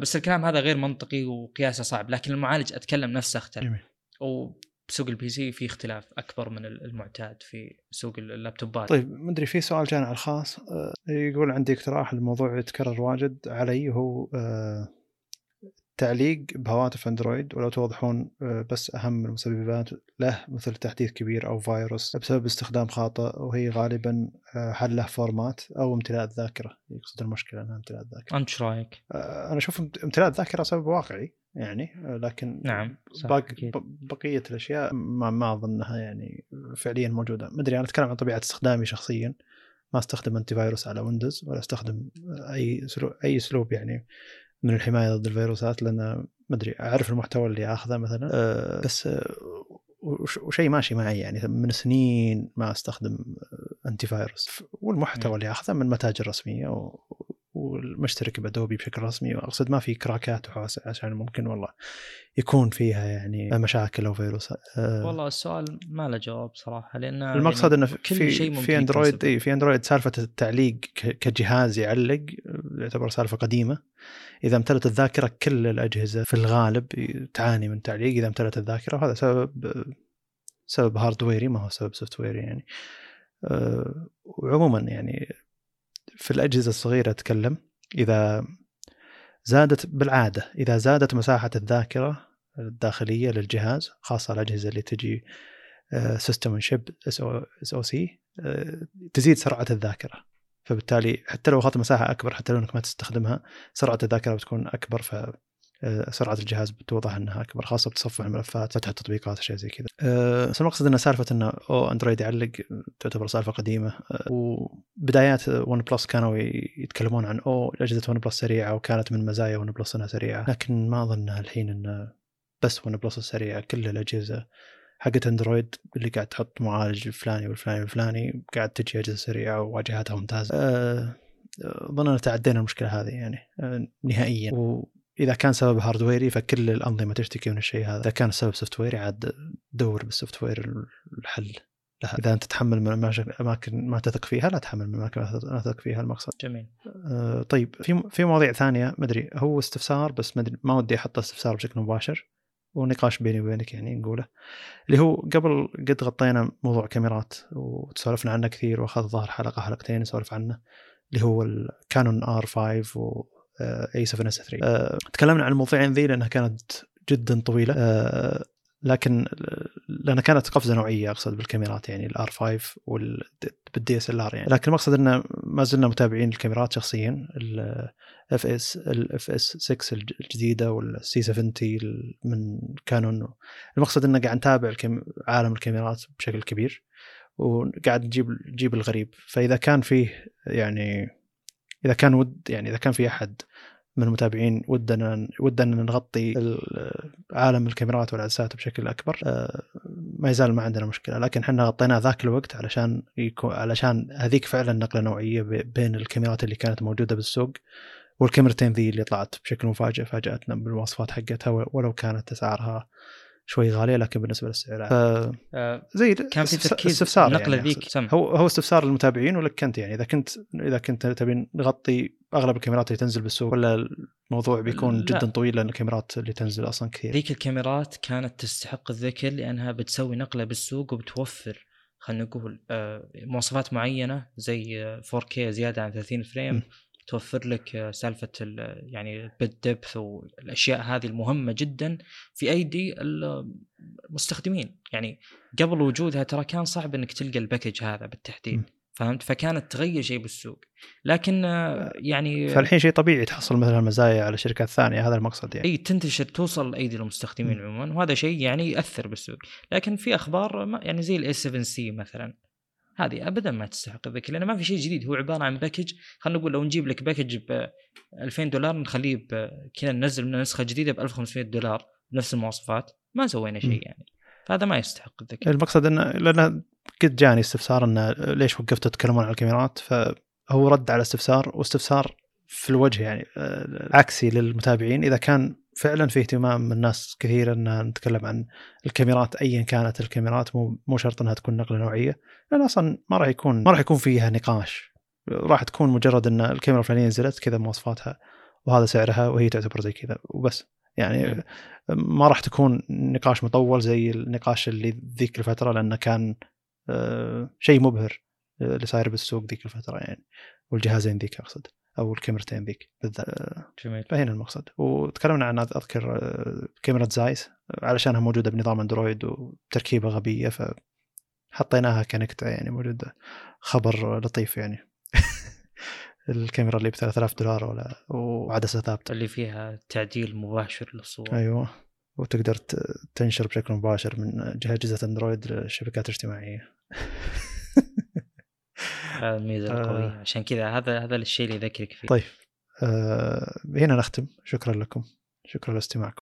بس الكلام هذا غير منطقي وقياسه صعب. لكن المعالج أتكلم نفسه اختلف، وسوق البي سي فيه اختلاف أكبر من المعتاد في سوق اللابتوبات. طيب مدري في سؤال جانا على الخاص يقول عندي اقتراح، الموضوع يتكرر واجد علي، هو تعليق بهواتف اندرويد، ولو توضحون بس اهم المسببات له مثل تحديث كبير او فيروس بسبب استخدام خاطئ، وهي غالبا حل له فورمات او امتلاء الذاكره. يقصد المشكله انها امتلاء الذاكره. انت شو رايك؟ انا اشوف امتلاء الذاكره سبب واقعي يعني، لكن نعم بقيه الاشياء ما اظنها يعني فعليا موجوده. ما ادري، انا اتكلم عن طبيعه استخدامي شخصيا، ما استخدم انتي فيروس على ويندوز ولا استخدم اي اسلوب يعني من الحماية ضد الفيروسات، لأن ما أدري أعرف المحتوى اللي أخذه مثلا بس وشيء ماشي معي يعني، من سنين ما أستخدم أنتي فيروس، والمحتوى اللي أخذه من متاجر رسمية والمشترك بأدوبي بشكل رسمي، وأقصد ما في كراكات وحواسة عشان ممكن والله يكون فيها يعني مشاكل أو فيروسات. والله السؤال ما له جواب صراحة، لأن المقصد يعني أنه في أندرويد في أندرويد سالفة التعليق كجهاز يعلق يعتبر سالفة قديمة. إذا امتلت الذاكرة كل الأجهزة في الغالب تعاني من تعليق إذا امتلت الذاكرة، وهذا سبب هاردويري ما هو سبب سوفتويري يعني. وعموما يعني في الأجهزة الصغيرة أتكلم، إذا زادت بالعادة إذا زادت مساحة الذاكرة الداخلية للجهاز، خاصة الأجهزة اللي تجي سيستم شيب SoC، تزيد سرعة الذاكرة، فبالتالي حتى لو أخذت مساحة أكبر، حتى لو أنك ما تستخدمها، سرعة الذاكرة بتكون أكبر، فسرعة الجهاز بتوضح أنها أكبر، خاصة بتصفح الملفات، فتح التطبيقات، شيء زي كذا. بس المقصد أن سالفة أنه أندرويد يعلق تعتبر سالفة قديمة، وبدايات ون بلس كانوا يتكلمون عن أجهزة ون بلس سريعة، وكانت من مزايا ون بلس أنها سريعة، لكن ما أظنها الحين أن بس ون بلس السريعة، كل الأجهزة حقت أندرويد اللي قاعد تحط معالج الفلاني والفلاني والفلاني قاعد تجي أجهزة سريعة وواجهاتها ممتازة. ظننا تعدينا المشكلة هذه يعني نهائيا. وإذا كان سبب هاردويري فكل الأنظمة تشتكي من الشيء هذا، إذا كان سبب سوفتويري عاد دور بالسوفتوير الحل لها. إذا أنت تتحمل من أماكن ما تثق فيها، لا تحمل من أماكن ما تثق فيها. المقصد جميل. طيب في مواضيع ثانية مدري هو استفسار، بس مدري ما ودي أحط استفسار بشكل مباشر، ونقاش بيني وبينك يعني نقوله، اللي هو قبل قد غطينا موضوع كاميرات وتسولفنا عنه كثير، وأخذ ظهر حلقة حلقتين نسولف عنه، اللي هو الكانون R5 و A7S3. تكلمنا عن الموضوعين ذي لأنها كانت جدا طويلة، لكن لأنها كانت قفزة نوعية أقصد بالكاميرات يعني الR5 والDSLR يعني. لكن المقصد أنه ما زلنا متابعين الكاميرات شخصيا، FS6 الجديدة والC70 من كانون. المقصد أنه قاعد نتابع عالم الكاميرات بشكل كبير، وقاعد نجيب الغريب. فإذا كان فيه يعني إذا كان في أحد من المتابعين ودنا نغطي عالم الكاميرات والعدسات بشكل أكبر، ما يزال ما عندنا مشكلة، لكن احنا غطينا ذاك الوقت علشان هذيك فعلا نقلة نوعية بين الكاميرات اللي كانت موجودة بالسوق والكاميرتين ذي اللي طلعت بشكل مفاجئ، فاجأتنا بالمواصفات حقتها، ولو كانت أسعارها شوي غالية لكن بالنسبة للسعر زي كان في تركيز نقلة يعني ذيك. هو استفسار للمتابعين، ولك أنت يعني إذا كنت تبين نغطي أغلب الكاميرات اللي تنزل بالسوق، ولا الموضوع بيكون جدا طويل لأن الكاميرات اللي تنزل أصلا كثير. ذيك الكاميرات كانت تستحق الذكر لأنها بتسوي نقلة بالسوق، وبتوفر خلنا نقول مواصفات معينة زي 4K زيادة عن 30 فريم، توفر لك سالفة يعني بالدبث والأشياء هذه المهمة جدا في أيدي المستخدمين. يعني قبل وجودها ترى كان صعب أنك تلقى الباكج هذا بالتحديد، فهمت؟ فكانت تغير شيء بالسوق، لكن يعني فالحين شيء طبيعي تحصل مثل المزايا على شركات ثانية، هذا المقصد يعني. أي تنتشر توصل أيدي المستخدمين عموما، وهذا شيء يعني يأثر بالسوق. لكن في أخبار يعني زي A7C مثلا، هذه أبداً ما تستحق الذكر لأنه ما في شيء جديد، هو عبارة عن باكج. خلنا نقول لو نجيب لك باكج $2000 نخليه كنا ننزل منه نسخة جديدة $1500 بنفس المواصفات، ما سوينا شيء يعني، فهذا ما يستحق الذكر. المقصد أنه لأن قد جاني استفسار أنه ليش وقفتوا تتكلمون عن الكاميرات، فهو رد على استفسار، واستفسار في الوجه يعني عكسي للمتابعين. إذا كان فعلا في اهتمام من ناس كثير أن نتكلم عن الكاميرات أيا كانت الكاميرات، مو شرط أنها تكون نقلة نوعية، لأن أصلا ما راح يكون فيها نقاش راح تكون مجرد ان الكاميرا الفلانيه نزلت كذا مواصفاتها وهذا سعرها وهي تعتبر زي كذا وبس، يعني ما راح تكون نقاش مطول زي النقاش اللي ذيك الفتره، لانه كان شيء مبهر اللي صاير بالسوق ذيك الفتره يعني، والجهازين ذيك اقصد او الكاميرتين ذيك بالذات. جميل. فهنا المقصد، وتكلمنا عن اذكر كاميرا زايس علشانها موجوده بنظام اندرويد وتركيبه غبيه فحطيناها كنكته يعني موجوده. خبر لطيف يعني الكاميرا اللي ب $3000 ولا وعدسه ثابته اللي فيها تعديل مباشر للصور. ايوه، وتقدر تنشر بشكل مباشر من اجهزه اندرويد للشبكات الاجتماعيه. الميزه القويه عشان كذا هذا الشيء اللي يذكرك فيه. طيب هنا نختم. شكرا لكم، شكرا لاستماعكم.